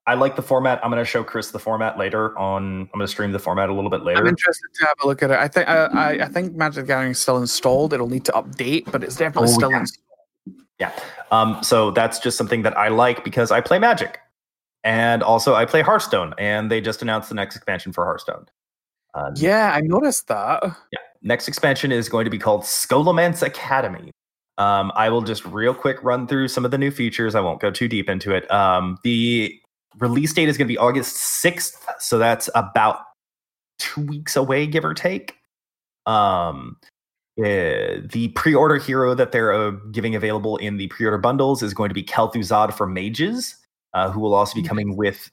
I like the format. I'm going to show Chris the format later on. I'm going to stream the format a little bit later. I'm interested to have a look at it. I think I think Magic Gathering is still installed. It'll need to update, but it's definitely still installed. Yeah. So that's just something that I like because I play Magic. And also I play Hearthstone. And they just announced the next expansion for Hearthstone. Yeah, I noticed that. Yeah. Next expansion is going to be called Scholomance Academy. I will just real quick run through some of the new features. I won't go too deep into it. The release date is going to be August 6th. So that's about 2 weeks away, give or take. The pre-order hero that they're giving available in the pre-order bundles is going to be Kel'Thuzad for mages, who will also be coming with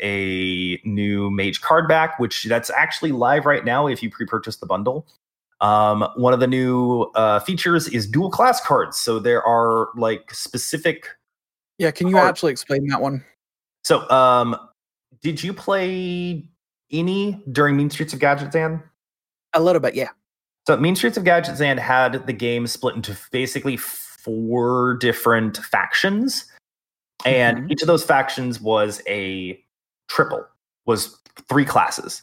a new mage card pack, which that's actually live right now if you pre-purchase the bundle. One of the new features is dual class cards. So there are like specific. Yeah. Can you actually explain that one? So, did you play any during Mean Streets of Gadgetzan? A little bit. Yeah. So Mean Streets of Gadgetzan had the game split into basically 4 different factions. And each of those factions was was 3 classes.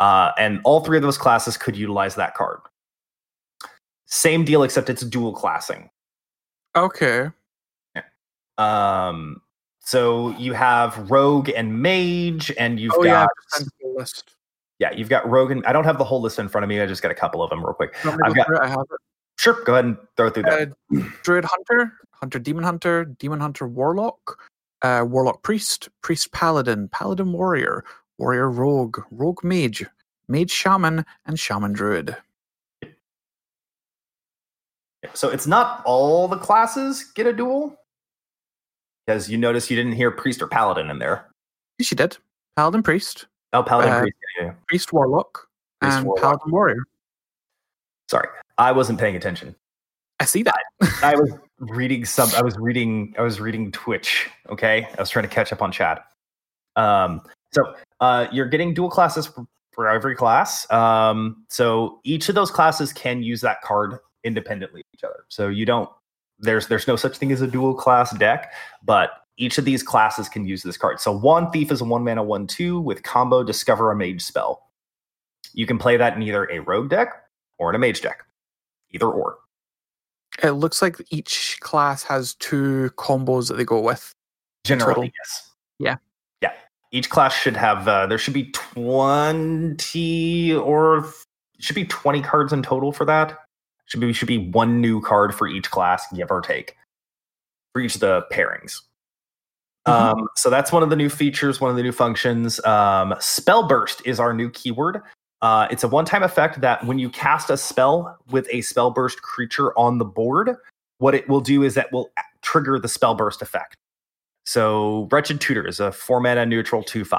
And all 3 of those classes could utilize that card. Same deal, except it's dual classing. Okay. Yeah. So you have rogue and mage, and you've got... Yeah, you've got rogue and... I don't have the whole list in front of me. I just got a couple of them real quick. I have it. Sure, go ahead and throw through that. Druid Hunter, Demon Hunter Warlock, Warlock Priest Paladin Warrior, Warrior Rogue Mage, Mage Shaman, and Shaman Druid. So it's not all the classes get a duel? Because you notice you didn't hear Priest or Paladin in there. Yes, you did. Paladin Priest. Oh, Paladin Priest. Yeah. Priest Warlock and Paladin Warrior. Sorry, I wasn't paying attention. I see that. I was reading I was reading Twitch, okay? I was trying to catch up on chat. So you're getting dual classes for every class. So each of those classes can use that card independently of each other. So you don't. There's no such thing as a dual class deck, but each of these classes can use this card. So Wand Thief is a 1-mana 1/2 with combo Discover a Mage spell. You can play that in either a rogue deck or in a mage deck, either or. It looks like each class has 2 combos that they go with. Generally, total. Yes. Yeah. Yeah. Each class should have, there should be 20 cards in total for that. Should be 1 new card for each class, give or take, for each of the pairings. Mm-hmm. So that's one of the new features, one of the new functions. Spellburst is our new keyword. It's a one-time effect that when you cast a spell with a Spellburst creature on the board, what it will do is that will trigger the Spellburst effect. So Wretched Tutor is a 4-mana neutral 2/5.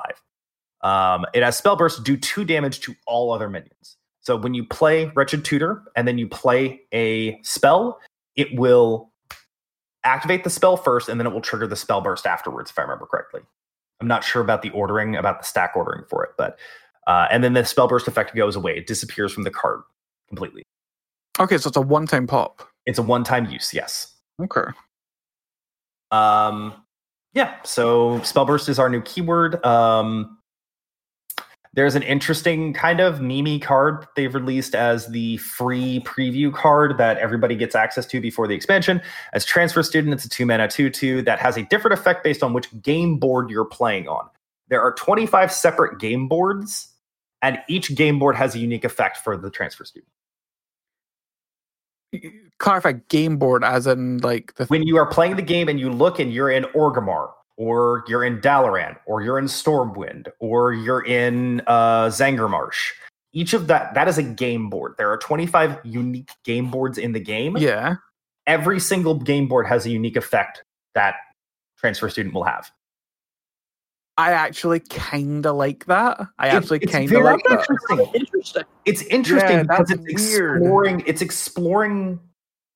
It has Spellburst, do 2 damage to all other minions. So when you play Wretched Tutor and then you play a spell, it will activate the spell first and then it will trigger the Spellburst afterwards, if I remember correctly. I'm not sure about the ordering, about the stack ordering for it, but and then the Spellburst effect goes away. It disappears from the card completely. Okay, so it's a one-time pop. It's a one-time use, yes. Okay. Yeah, so Spellburst is our new keyword. There's an interesting kind of memey card they've released as the free preview card that everybody gets access to before the expansion. As Transfer Student, it's a 2-mana 2/2 that has a different effect based on which game board you're playing on. There are 25 separate game boards, and each game board has a unique effect for the Transfer Student. Clarify game board as in like... When you are playing the game and you look and you're in Orgrimmar, or you're in Dalaran, or you're in Stormwind, or you're in Zangarmarsh. Each of that is a game board. There are 25 unique game boards in the game. Yeah. Every single game board has a unique effect that Transfer Student will have. I actually kind of like that. Interesting. It's interesting because it's exploring. It's exploring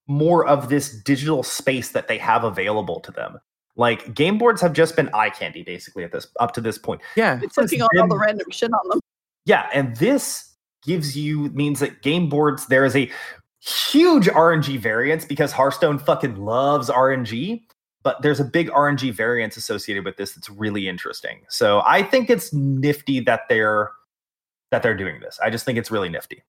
more of this digital space that they have available to them. Like, game boards have just been eye candy, basically, up to this point. Yeah. It's looking on all the random shit on them. Yeah, and this means that game boards, there is a huge RNG variance because Hearthstone fucking loves RNG, but there's a big RNG variance associated with this that's really interesting. So I think it's nifty that they're doing this. I just think it's really nifty.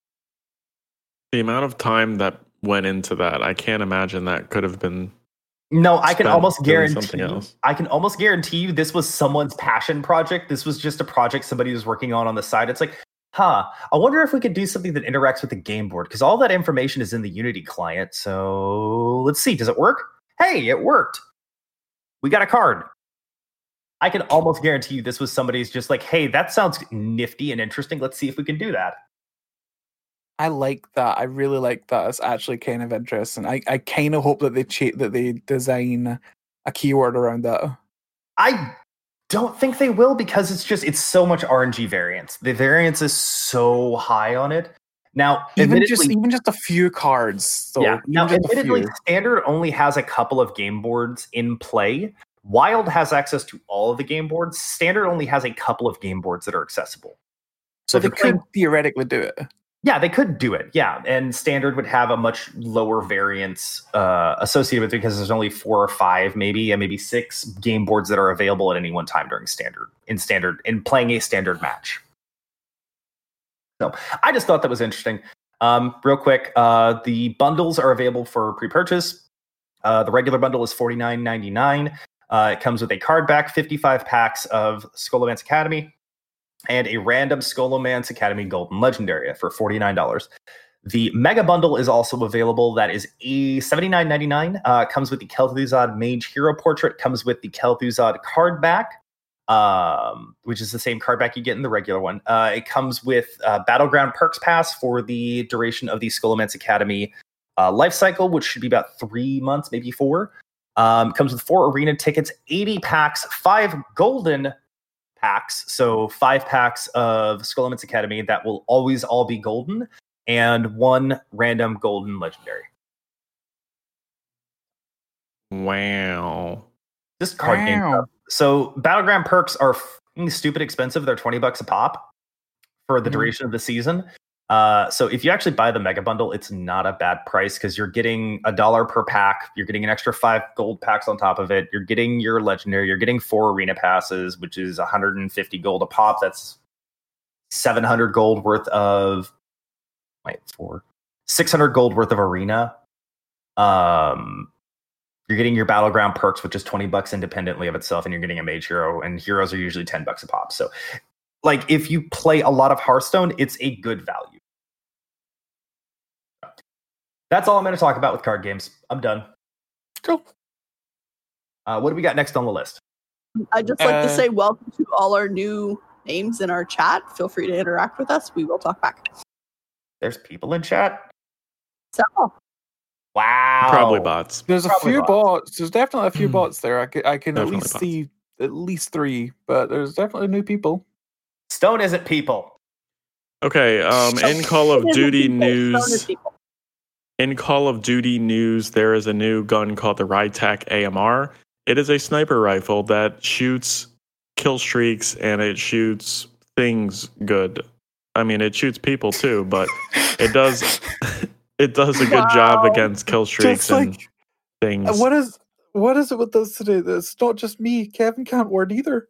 The amount of time that went into that, I can't imagine that could have been... No, I can almost guarantee you this was someone's passion project. This was just a project somebody was working on the side. It's like, I wonder if we could do something that interacts with the game board, because all that information is in the Unity client. So let's see. Does it work? Hey, it worked. We got a card. I can almost guarantee you this was somebody's just like, hey, that sounds nifty and interesting. Let's see if we can do that. I like that. I really like that. It's actually kind of interesting. I kind of hope that they design a keyword around that. I don't think they will, because it's so much RNG variance. The variance is so high on it. Now, even just a few cards. So yeah. Now, admittedly, Standard only has a couple of game boards in play. Wild has access to all of the game boards. Standard only has a couple of game boards that are accessible. So they could theoretically do it. Yeah, they could do it. Yeah, and Standard would have a much lower variance associated with it, because there's only 4 or 5, maybe 6 game boards that are available at any one time during Standard in playing a Standard match. So I just thought that was interesting. Real quick, the bundles are available for pre-purchase. The regular bundle is $49.99. It comes with a card back, 55 packs of Scholomance Academy, and a random Scholomance Academy Golden Legendary for $49. The Mega Bundle is also available. That is $79.99. Comes with the Kel'Thuzad Mage Hero Portrait. Comes with the Kel'Thuzad card back, which is the same card back you get in the regular one. It comes with Battleground Perks Pass for the duration of the Scholomance Academy life cycle, which should be about 3 months, maybe 4. Comes with 4 arena tickets, 80 packs, 5 golden packs, so 5 packs of Scholomance Academy that will always all be golden, and 1 random golden legendary. Wow. This card game. So Battleground Perks are stupid expensive. They're $20 a pop for the duration of the season. So if you actually buy the Mega Bundle, it's not a bad price, because you're getting $1 per pack. You're getting an extra 5 gold packs on top of it. You're getting your legendary. You're getting 4 arena passes, which is 150 gold a pop. That's 700 gold worth of... 600 gold worth of arena. You're getting your Battleground Perks, which is $20 independently of itself, and you're getting a Mage Hero, and heroes are usually $10 a pop. So... like, if you play a lot of Hearthstone, it's a good value. That's all I'm going to talk about with card games. I'm done. Cool. What do we got next on the list? I'd just like to say welcome to all our new names in our chat. Feel free to interact with us. We will talk back. There's people in chat? So. Wow. Probably bots. There's a few bots. There's definitely a few bots there. I can at least see at least 3, but there's definitely new people. Stone isn't people. Okay, in Call of Duty news, there is a new gun called the Ritech AMR. It is a sniper rifle that shoots kill streaks and it shoots things good. I mean, it shoots people too, but it does a good job against kill streaks like, and things. What is it with those today? It's not just me. Kevin can't word either.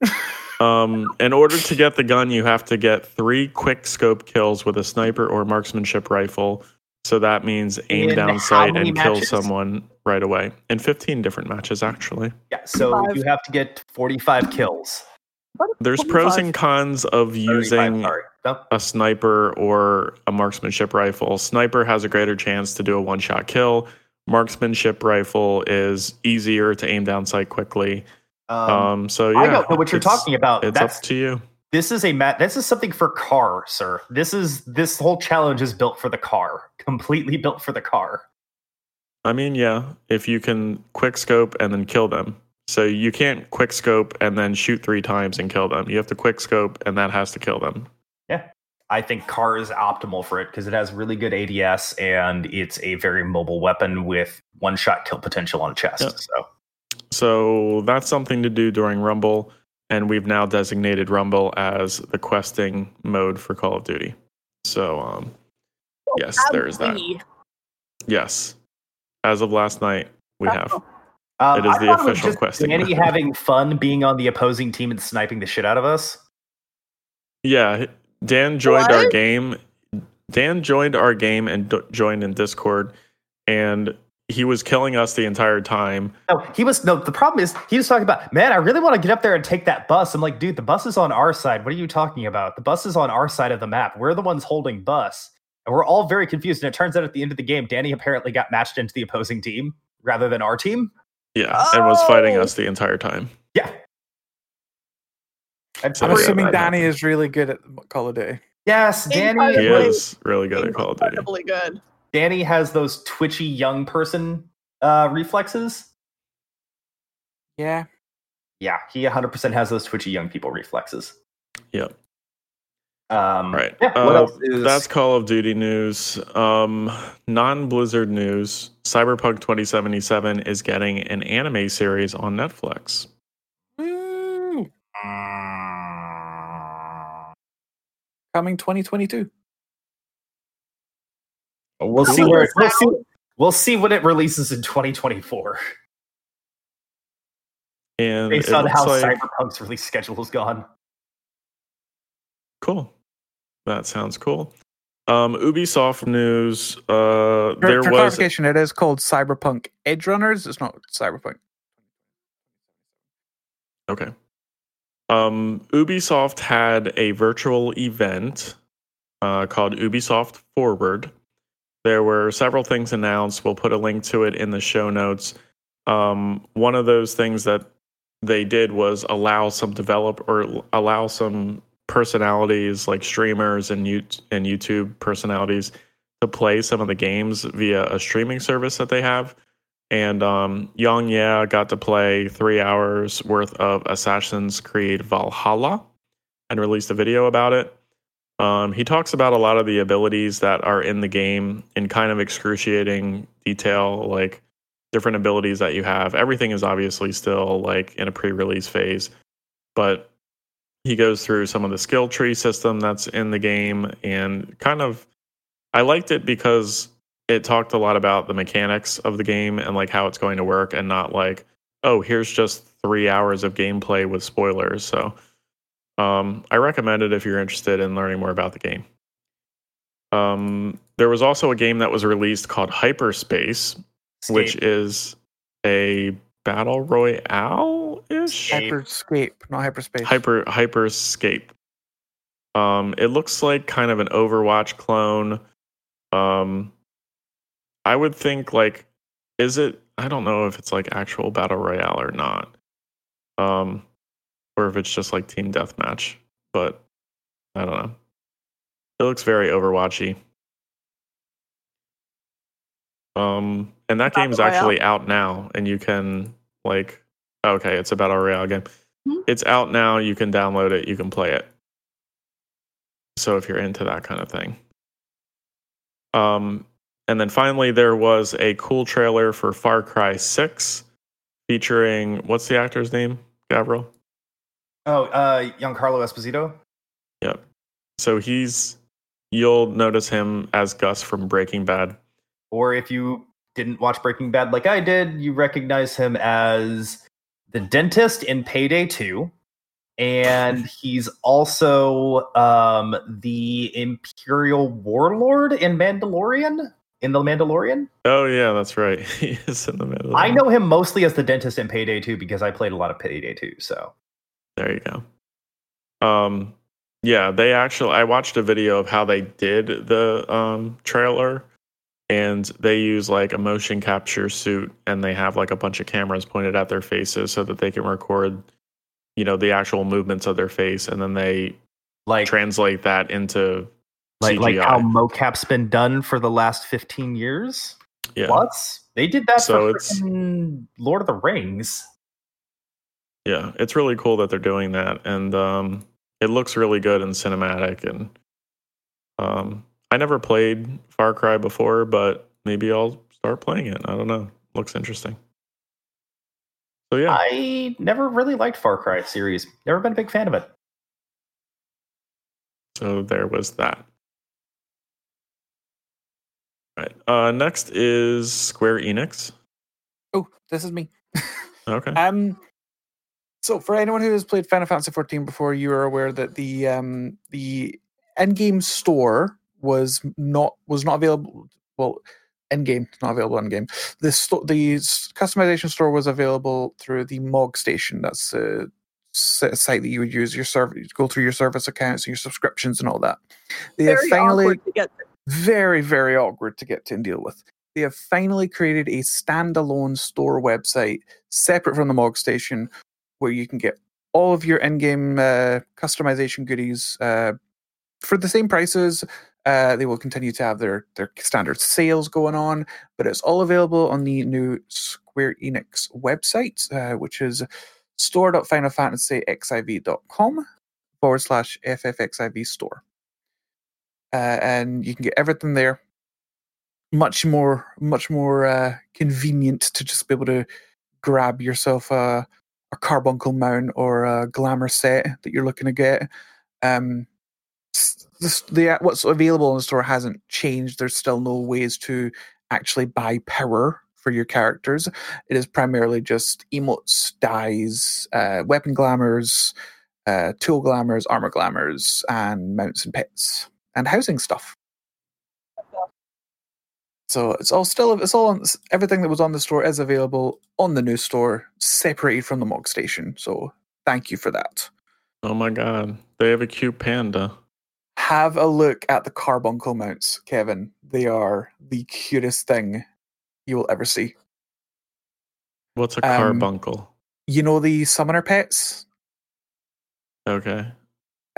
In order to get the gun, you have to get 3 quick scope kills with a sniper or marksmanship rifle. So that means aim down sight and kill someone right away. In 15 different matches, actually. Yeah, so you have to get 45 kills. There's pros and cons of using a sniper or a marksmanship rifle. Sniper has a greater chance to do a one-shot kill. Marksmanship rifle is easier to aim down sight quickly. So yeah, I don't know what you're talking about. That's up to you. This is something for car, sir. This whole challenge is built for the car. Completely built for the car. I mean, yeah. If you can quick scope and then kill them. So you can't quick scope and then shoot 3 times and kill them. You have to quick scope and that has to kill them. Yeah. I think car is optimal for it because it has really good ADS and it's a very mobile weapon with one-shot kill potential on chest. Yeah. So that's something to do during Rumble, and we've now designated Rumble as the questing mode for Call of Duty. So, yes, there is that. Yes. As of last night, we have. It is the official questing mode. Danny having fun being on the opposing team and sniping the shit out of us? Yeah, Dan joined our game. Dan joined our game and joined in Discord, and he was killing us the entire time. The problem is he was talking about, man, I really want to get up there and take that bus. I'm like, dude, the bus is on our side. What are you talking about? The bus is on our side of the map. We're the ones holding bus. And we're all very confused. And it turns out at the end of the game, Danny apparently got matched into the opposing team rather than our team. Yeah, and was fighting us the entire time. Yeah. I'm assuming Danny is really good at Call of Duty. Yes, Danny is really good at Call of Duty. Incredibly good. Danny has those twitchy young person reflexes. Yeah. Yeah, he 100% has those twitchy young people reflexes. Yep. Right. Yeah, what else is... That's Call of Duty news. Non-Blizzard news. Cyberpunk 2077 is getting an anime series on Netflix. Woo! Coming 2022. We'll see when it releases in 2024. And based on how Cyberpunk's release schedule is gone. Cool. That sounds cool. Ubisoft news. For clarification, it is called Cyberpunk Edgerunners. It's not Cyberpunk. Okay. Ubisoft had a virtual event called Ubisoft Forward. There were several things announced. We'll put a link to it in the show notes. One of those things that they did was allow some personalities like streamers and YouTube personalities to play some of the games via a streaming service that they have. And Yang Ya got to play 3 hours worth of Assassin's Creed Valhalla and released a video about it. He talks about a lot of the abilities that are in the game in kind of excruciating detail, like different abilities that you have. Everything is obviously still like in a pre-release phase, but he goes through some of the skill tree system that's in the game and kind of, I liked it because it talked a lot about the mechanics of the game and like how it's going to work and not like, oh, here's just 3 hours of gameplay with spoilers. So I recommend it if you're interested in learning more about the game. There was also a game that was released called Hyperspace, which is a battle royale-ish? Hyperscape, not Hyperspace. Hyperscape. It looks like kind of an Overwatch clone. I would think, like, is it... I don't know if it's, like, actual battle royale or not. Or if it's just like team deathmatch, but I don't know. It looks very Overwatchy. And that game's actually out now, and you can like, okay, it's a battle royale game. Mm-hmm. It's out now. You can download it. You can play it. So if you're into that kind of thing. And then finally, there was a cool trailer for Far Cry 6 featuring, what's the actor's name, Gabriel? Oh, Giancarlo Esposito. Yep. So you'll notice him as Gus from Breaking Bad. Or if you didn't watch Breaking Bad like I did, you recognize him as the dentist in Payday 2. And he's also the Imperial Warlord in The Mandalorian. Oh, yeah, that's right. He is in The Mandalorian. I know him mostly as the dentist in Payday 2 because I played a lot of Payday 2, so. There you go. Yeah, I watched a video of how they did the trailer, and they use like a motion capture suit, and they have like a bunch of cameras pointed at their faces so that they can record, you know, the actual movements of their face, and then they like translate that into CGI. Like how mocap's been done for the last 15 years. Yeah. Plus, they did that for Lord of the Rings. Yeah, it's really cool that they're doing that, and it looks really good and cinematic. And I never played Far Cry before, but maybe I'll start playing it. I don't know. Looks interesting. So yeah, I never really liked Far Cry series. Never been a big fan of it. So there was that. All right. Next is Square Enix. Oh, this is me. Okay. So for anyone who has played Final Fantasy XIV before, you are aware that the in-game store was not available. Well, in-game, not available in-game. The customization store was available through the MOG station. That's a site that you would use go through your service accounts and your subscriptions and all that. They very have finally awkward to get to. Very, very awkward to get to and deal with. They have finally created a standalone store website separate from the MOG station, where you can get all of your in-game customization goodies for the same prices. They will continue to have their standard sales going on, but it's all available on the new Square Enix website, which is store.finalfantasyxiv.com/FFXIV store. And you can get everything there. Much more convenient to just be able to grab yourself a carbuncle mount or a glamour set that you're looking to get. What's available in the store hasn't changed. There's still no ways to actually buy power for your characters. It is primarily just emotes, dyes, weapon glamours, tool glamours, armor glamours, and mounts and pets and housing stuff. So everything that was on the store is available on the new store, separated from the MOG station. So thank you for that. Oh my God. They have a cute panda. Have a look at the carbuncle mounts, Kevin. They are the cutest thing you will ever see. What's a carbuncle? You know the summoner pets? Okay.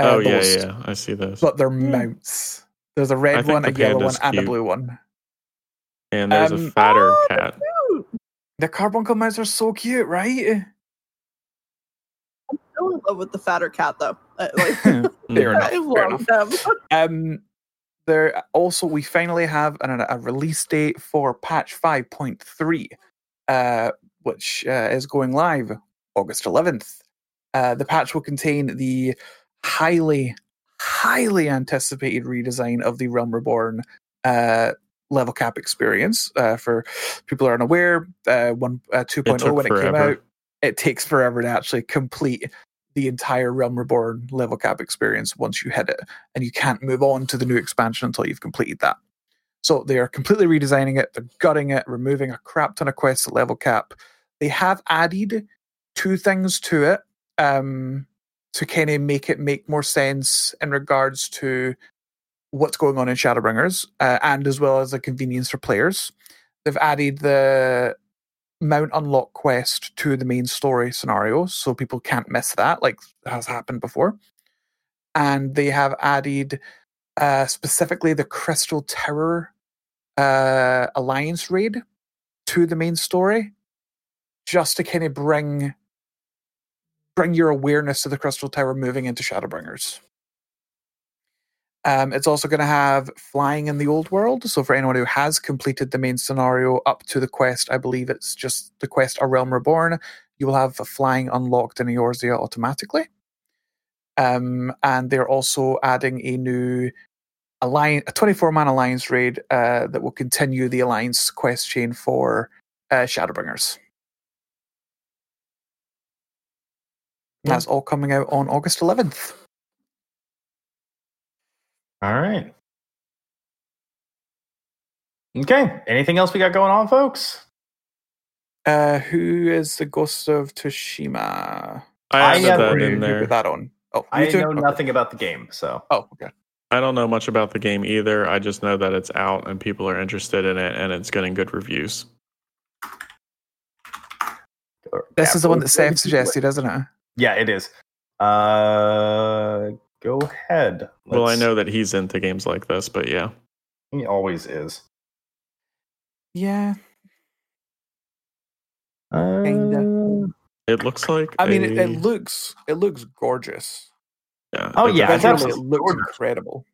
Yeah. I see those. But they're mounts. There's a red one, a yellow one, and a blue one. And there's a fatter cat. The carbuncle mounts are so cute, right? I'm still in love with the fatter cat, though. Fair enough. There also, we finally have a release date for patch 5.3, which is going live August 11th. The patch will contain the highly anticipated redesign of the Realm Reborn level cap experience. For people who aren't aware, 2.0 when it came out, it takes forever to actually complete the entire Realm Reborn level cap experience once you hit it, and you can't move on to the new expansion until you've completed that. So they are completely redesigning it. They're gutting it, removing a crap ton of quests at level cap. They have added two things to it to kind of make it make more sense in regards to what's going on in Shadowbringers, and as well as a convenience for players. They've added the mount unlock quest to the main story scenario, so people can't miss that, like has happened before. And they have added specifically the Crystal Tower Alliance raid to the main story, just to kind of bring your awareness to the Crystal Tower moving into Shadowbringers. It's also going to have flying in the old world. So for anyone who has completed the main scenario up to the quest, I believe it's just the quest A Realm Reborn, you will have flying unlocked in Eorzea automatically. And they're also adding a new alliance, a 24-man alliance raid that will continue the alliance quest chain for Shadowbringers. Yeah. That's all coming out on August 11th. All right. Okay. Anything else we got going on, folks? Who is the Ghost of Tsushima? I have that in there. Put that on. Oh, I know nothing about the game, so. Oh, okay. I don't know much about the game either. I just know that it's out and people are interested in it, and it's getting good reviews. This is the one that Sam suggested, isn't it? Yeah, it is. Go ahead. Well, I know that he's into games like this, but yeah. He always is. Yeah. It looks like it looks gorgeous. Yeah. Oh yeah, it looks incredible.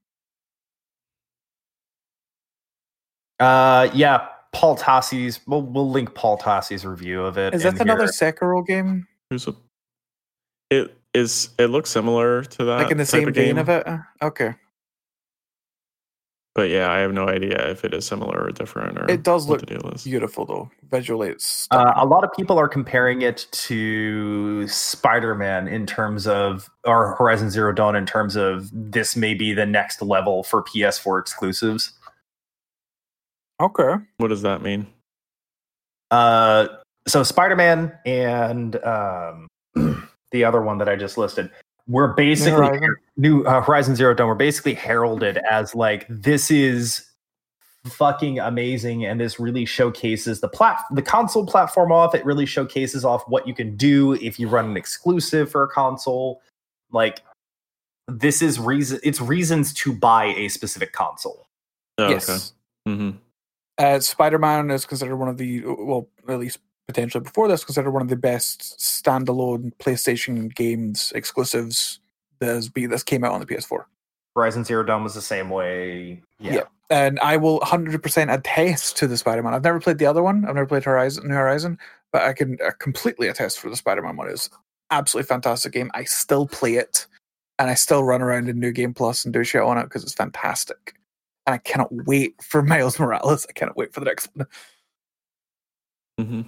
Yeah, Paul Tassi's. We'll link Paul Tassi's review of it. Is that another Sekiro game? It is. It looks similar to that, like in the same vein of it. Okay. But yeah, I have no idea if it is similar or different. Or it does look beautiful, though. Visually, it's a lot of people are comparing it to Spider-Man in terms of, or Horizon Zero Dawn in terms of, this may be the next level for PS4 exclusives. Okay. What does that mean? So Spider-Man and the other one that I just listed. We're basically new Horizon Zero Dawn. We're basically heralded as like, this is fucking amazing, and this really showcases the console platform off. It really showcases off what you can do if you run an exclusive for a console. Like, this is reason. It's reasons to buy a specific console. Oh, yes. Okay. Mm-hmm. Spider-Man is considered one of the, well, at least potentially before this, considered one of the best standalone PlayStation games exclusives this came out on the PS4. Horizon Zero Dawn was the same way. Yeah. And I will 100% attest to the Spider-Man. I've never played the other one. I've never played New Horizon, but I can completely attest for the Spider-Man one. It's absolutely fantastic game. I still play it, and I still run around in New Game Plus and do shit on it because it's fantastic. And I cannot wait for Miles Morales. I cannot wait for the next one. Mm-hmm.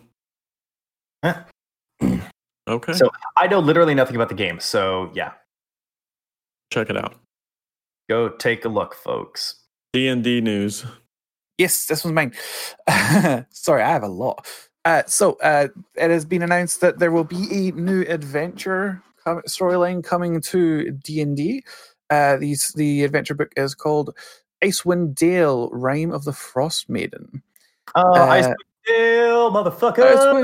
Okay. So I know literally nothing about the game. So yeah, check it out. Go take a look, folks. D&D news. Yes, this one's mine. Sorry, I have a lot. So it has been announced that there will be a new adventure storyline coming to D&D. The adventure book is called Icewind Dale: Rime of the Frost Maiden. Icewind Dale, motherfucker!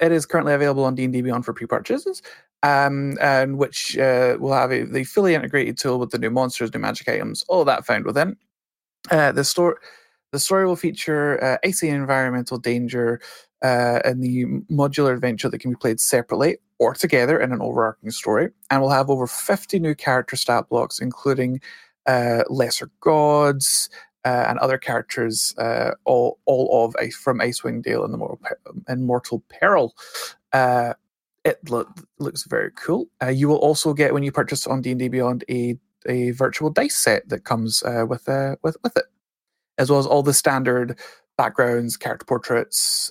It is currently available on D&D Beyond for pre-purchases, and which will have the fully integrated tool with the new monsters, new magic items, all that found within. The story will feature icy environmental danger and the modular adventure that can be played separately or together in an overarching story, and will have over 50 new character stat blocks, including lesser gods, and other characters, from Icewind Dale and Mortal Peril. It looks very cool. You will also get, when you purchase on D&D Beyond, a virtual dice set that comes with it, as well as all the standard backgrounds, character portraits,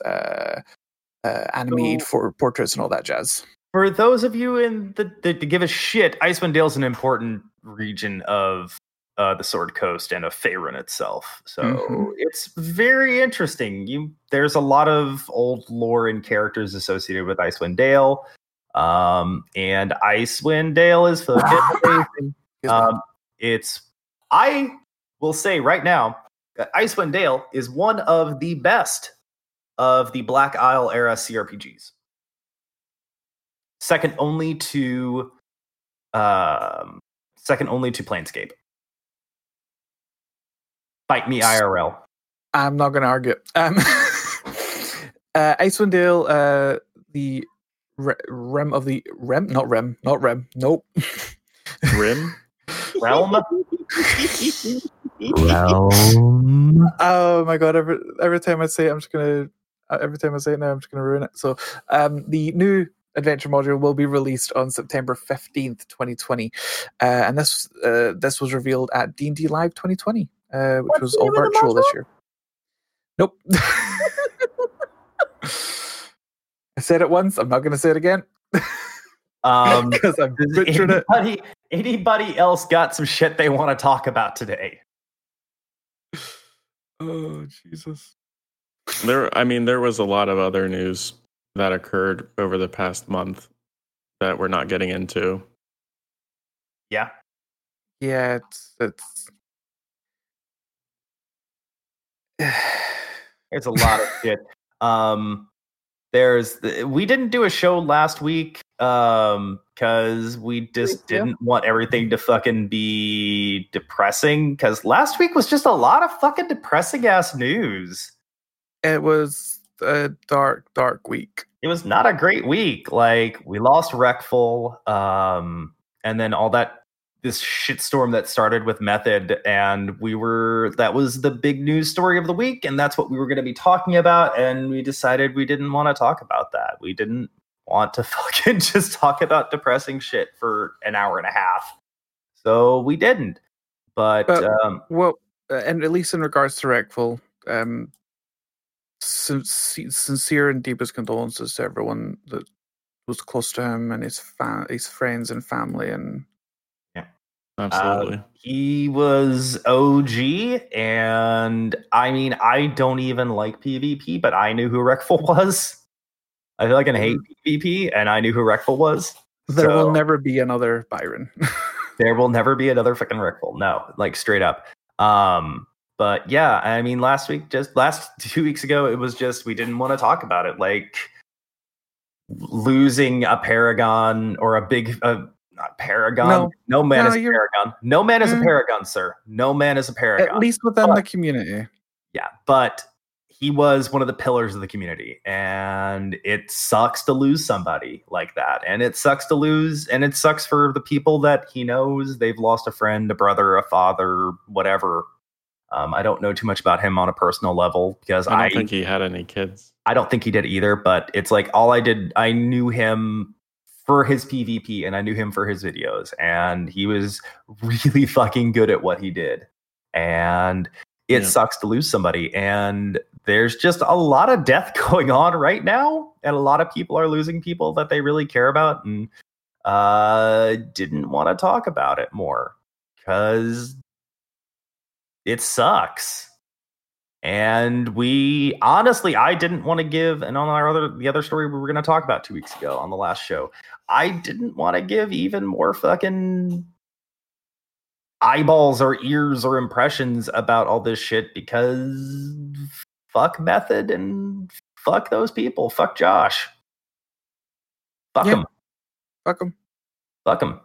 animated portraits, and all that jazz. For those of you in to give a shit, Icewind Dale is an important region of the Sword Coast and of Faerun itself. So It's very interesting. There's a lot of old lore and characters associated with Icewind Dale. And Icewind Dale is fucking amazing. I will say right now, Icewind Dale is one of the best of the Black Isle era CRPGs. Second only to Planescape. Fight me IRL. I'm not going to argue. Icewind Dale, the Rim of the... Rim? Not Rim. Nope. Rim? Realm? Realm? Oh my god, every time I say it, I'm just going to ruin it. So the new adventure module will be released on September 15th, 2020. And this was revealed at D&D Live 2020, which was all virtual this year. Nope. I said it once. I'm not going to say it again. Because I've butchered it. Anybody else got some shit they want to talk about today? Oh, Jesus. There was a lot of other news that occurred over the past month that we're not getting into. Yeah. Yeah, it's... There's a lot of shit. We didn't do a show last week because we just didn't want everything to fucking be depressing, because last week was just a lot of fucking depressing ass news. It was a dark week. It was not a great week. Like, we lost Wreckful, and then all that this shitstorm that started with Method, and that was the big news story of the week, and that's what we were going to be talking about, and we decided we didn't want to talk about that. We didn't want to fucking just talk about depressing shit for an hour and a half. So we didn't. But at least in regards to Wreckful, sincere and deepest condolences to everyone that was close to him and his friends and family. And absolutely. He was OG, and I don't even like PvP, but I knew who Wreckful was. I feel like I hate PvP, and I knew who Wreckful was. There will never be another Byron. There will never be another fucking Wreckful. No, like, straight up. But yeah, last 2 weeks ago, it was just, we didn't want to talk about it. Like, losing a Paragon or not Paragon. No man is a Paragon, sir. No man is a Paragon. At least within the community. Yeah, but he was one of the pillars of the community, and it sucks to lose somebody like that. And it sucks to lose, and it sucks for the people that he knows. They've lost a friend, a brother, a father, whatever. I don't know too much about him on a personal level, because I don't think he had any kids. I don't think he did either, but it's like, all I did, I knew him for his PvP, and I knew him for his videos, and he was really fucking good at what he did. And it sucks to lose somebody, and there's just a lot of death going on right now, and a lot of people are losing people that they really care about, and didn't want to talk about it more because it sucks. And we honestly, I didn't want to give, and on the other story we were going to talk about 2 weeks ago on the last show, I didn't want to give even more fucking eyeballs or ears or impressions about all this shit, because fuck Method and fuck those people. Fuck Josh. Fuck him. Fuck him. Fuck him.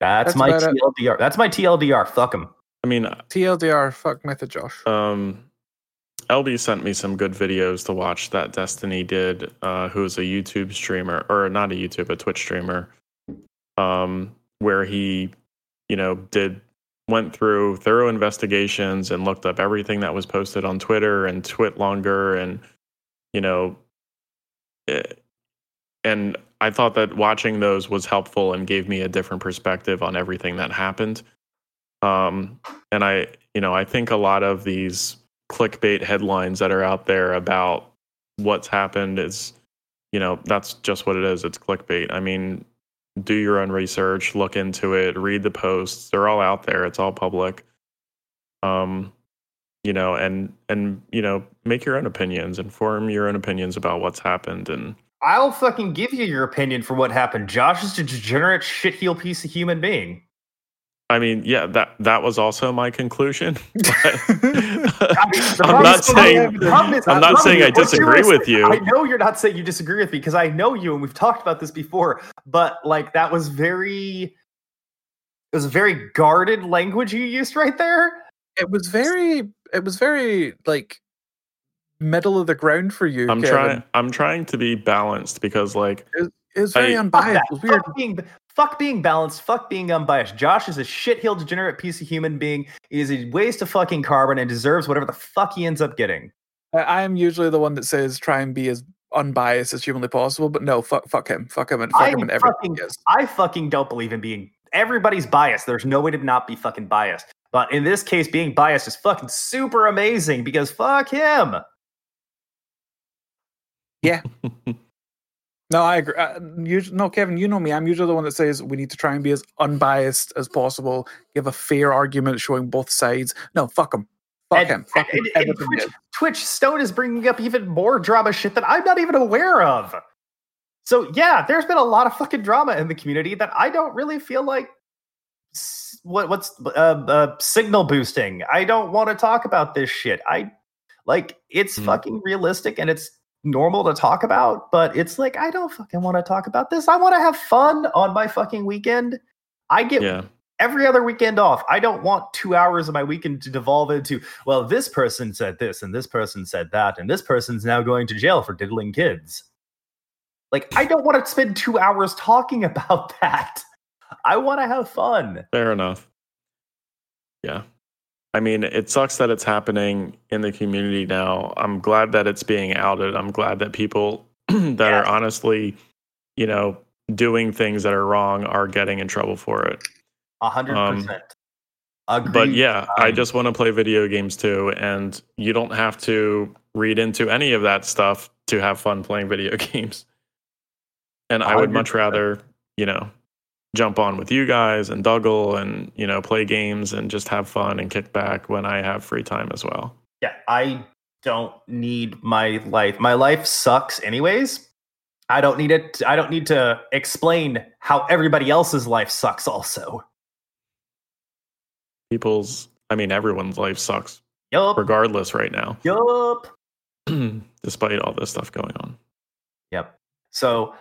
That's my TLDR. That's my TLDR. Fuck him. TLDR, fuck Method Josh. LB sent me some good videos to watch that Destiny did, who's a YouTube streamer, or not a YouTube, a Twitch streamer, where he, went through thorough investigations and looked up everything that was posted on Twitter and Twitlonger, and, and I thought that watching those was helpful and gave me a different perspective on everything that happened. And I think a lot of these clickbait headlines that are out there about what's happened is, that's just what it is. It's clickbait. Do your own research, look into it, read the posts. They're all out there. It's all public. Make your own opinions and form your own opinions about what's happened. And I'll fucking give you your opinion for what happened. Josh is a degenerate shitheel piece of human being. That was also my conclusion. I'm not saying I disagree with you. I know you're not saying you disagree with me, because I know you, and we've talked about this before. But that was very guarded language you used right there. It was very middle of the ground for you. I'm trying to be balanced because it was very unbiased. It was weird. Fuck being balanced. Fuck being unbiased. Josh is a shitheel degenerate piece of human being. He is a waste of fucking carbon and deserves whatever the fuck he ends up getting. I am usually the one that says try and be as unbiased as humanly possible, but no, fuck him. Fuck him and fuck him and everything is. I fucking don't believe in being... Everybody's biased. There's no way to not be fucking biased. But in this case, being biased is fucking super amazing because fuck him. Yeah. No, I agree. Kevin, you know me. I'm usually the one that says we need to try and be as unbiased as possible. Give a fair argument showing both sides. No, fuck him. Fuck him. And Twitch Stone is bringing up even more drama shit that I'm not even aware of. So, yeah, there's been a lot of fucking drama in the community that I don't really feel like signal boosting. I don't want to talk about this shit. It's fucking realistic and it's normal to talk about, but it's like, I don't fucking want to talk about this. I want to have fun on my fucking weekend. I get every other weekend off. I don't want 2 hours of my weekend to devolve into, well, this person said this and this person said that, and this person's now going to jail for diddling kids. Like, I don't want to spend 2 hours talking about that. I want to have fun. Fair enough. Yeah. I mean, it sucks that it's happening in the community now. I'm glad that it's being outed. I'm glad that people that are honestly, doing things that are wrong are getting in trouble for it. 100%. Agreed. But yeah, I just want to play video games too. And you don't have to read into any of that stuff to have fun playing video games. And 100%. I would much rather, jump on with you guys and Dougal and, play games and just have fun and kick back when I have free time as well. Yeah, I don't need my life. My life sucks anyways. I don't need it. I don't need to explain how everybody else's life sucks also. Everyone's life sucks. Yup. Regardless right now. Yup. Despite all this stuff going on. Yep. So...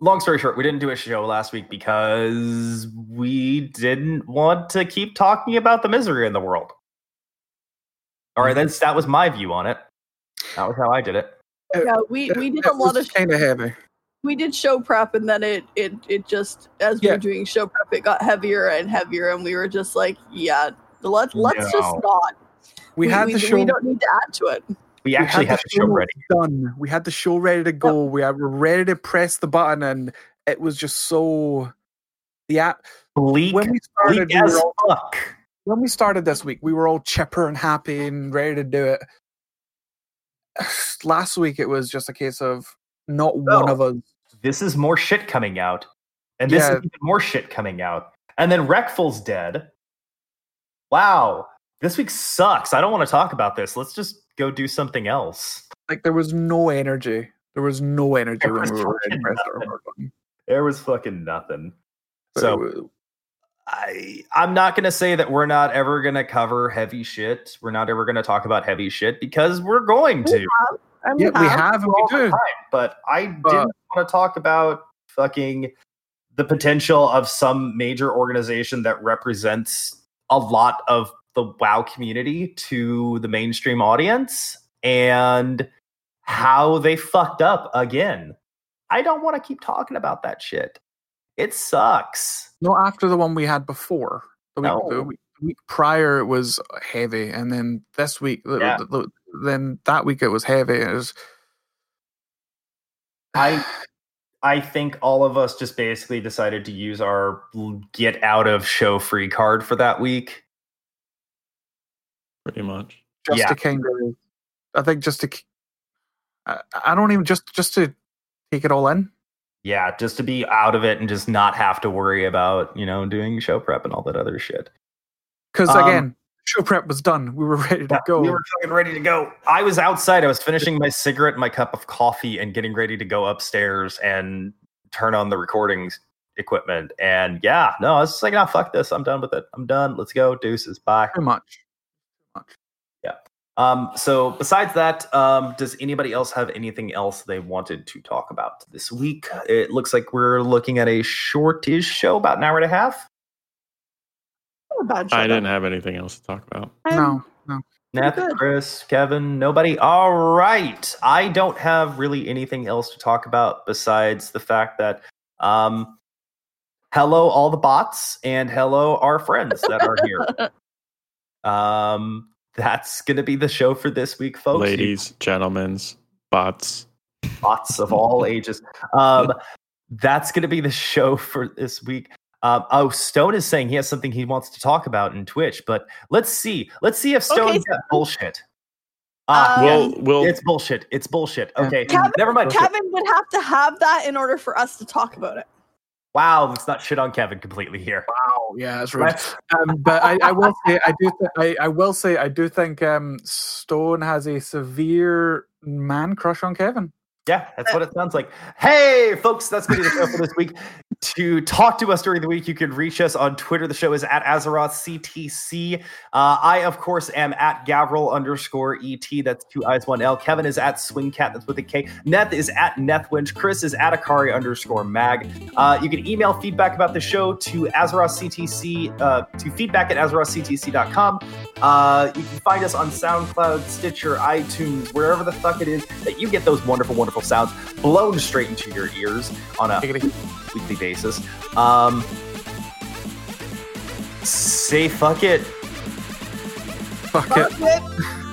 long story short, we didn't do a show last week because we didn't want to keep talking about the misery in the world. All right, that was my view on it. That was how I did it. Yeah, we did a lot of kind of heavy. We did show prep, and then it just as we were doing show prep, it got heavier and heavier, and we were just like, let's just not. We had the show. We don't need to add to it. We actually had the show ready. Done. We had the show ready to go. Yep. We were ready to press the button, and it was just so bleak. When we started this week, we were all chipper and happy and ready to do it. Last week, it was just a case of one of us. This is more shit coming out, and this is even more shit coming out, and then Wreckful's dead. Wow, this week sucks. I don't want to talk about this. Let's just go do something else. Like, there was no energy. When we were in press. There was fucking nothing. But so I'm not going to say that we're not ever going to cover heavy shit. We're not ever going to talk about heavy shit because we're going to. We have, and we do. Time, but I didn't want to talk about fucking the potential of some major organization that represents a lot of the WoW community to the mainstream audience and how they fucked up again. I don't want to keep talking about that shit. It sucks. No, after the one we had before, the week prior, it was heavy. And then this week, then that week it was heavy. It was... I think all of us just basically decided to use our get out of show free card for that week. Pretty much. To kind of, I think just to, I don't even, just to take it all in. Yeah, just to be out of it and just not have to worry about, doing show prep and all that other shit. Because again, show prep was done. We were ready to go. We were fucking ready to go. I was outside. I was finishing my cigarette, my cup of coffee, and getting ready to go upstairs and turn on the recordings equipment. And I was just like, fuck this. I'm done with it. I'm done. Let's go. Deuces. Bye. Pretty much. So besides that, does anybody else have anything else they wanted to talk about this week? It looks like we're looking at a shortish show, about an hour and a half. I didn't have anything else to talk about. No. Nathan, Chris, Kevin, nobody. All right. I don't have really anything else to talk about besides the fact that hello, all the bots, and hello, our friends that are here. That's going to be the show for this week, folks. Ladies, gentlemen, bots. Bots of all ages. That's going to be the show for this week. Oh, Stone is saying he has something he wants to talk about in Twitch, but let's see. Let's see if Stone gets bullshit. It's bullshit. It's bullshit. Okay, Kevin, never mind. Kevin would have to have that in order for us to talk about it. Wow, let's not shit on Kevin completely here. Wow, yeah, that's rude. But I will say I do think Stone has a severe man crush on Kevin. Yeah, that's what it sounds like. Hey, folks, that's going to be the show for this week. To talk to us during the week, you can reach us on Twitter. The show is at AzerothCTC. I, of course, am at Gavril_ET. That's 2 I's, 1 L. Kevin is at SwingCat. That's with a K. Neth is at Nethwinch. Chris is at Akari_mag. You can email feedback about the show to AzerothCTC, to feedback@AzerothCTC.com. You can find us on SoundCloud, Stitcher, iTunes, wherever the fuck it is that you get those wonderful, wonderful sounds blown straight into your ears on a weekly basis. Say fuck it. Fuck it.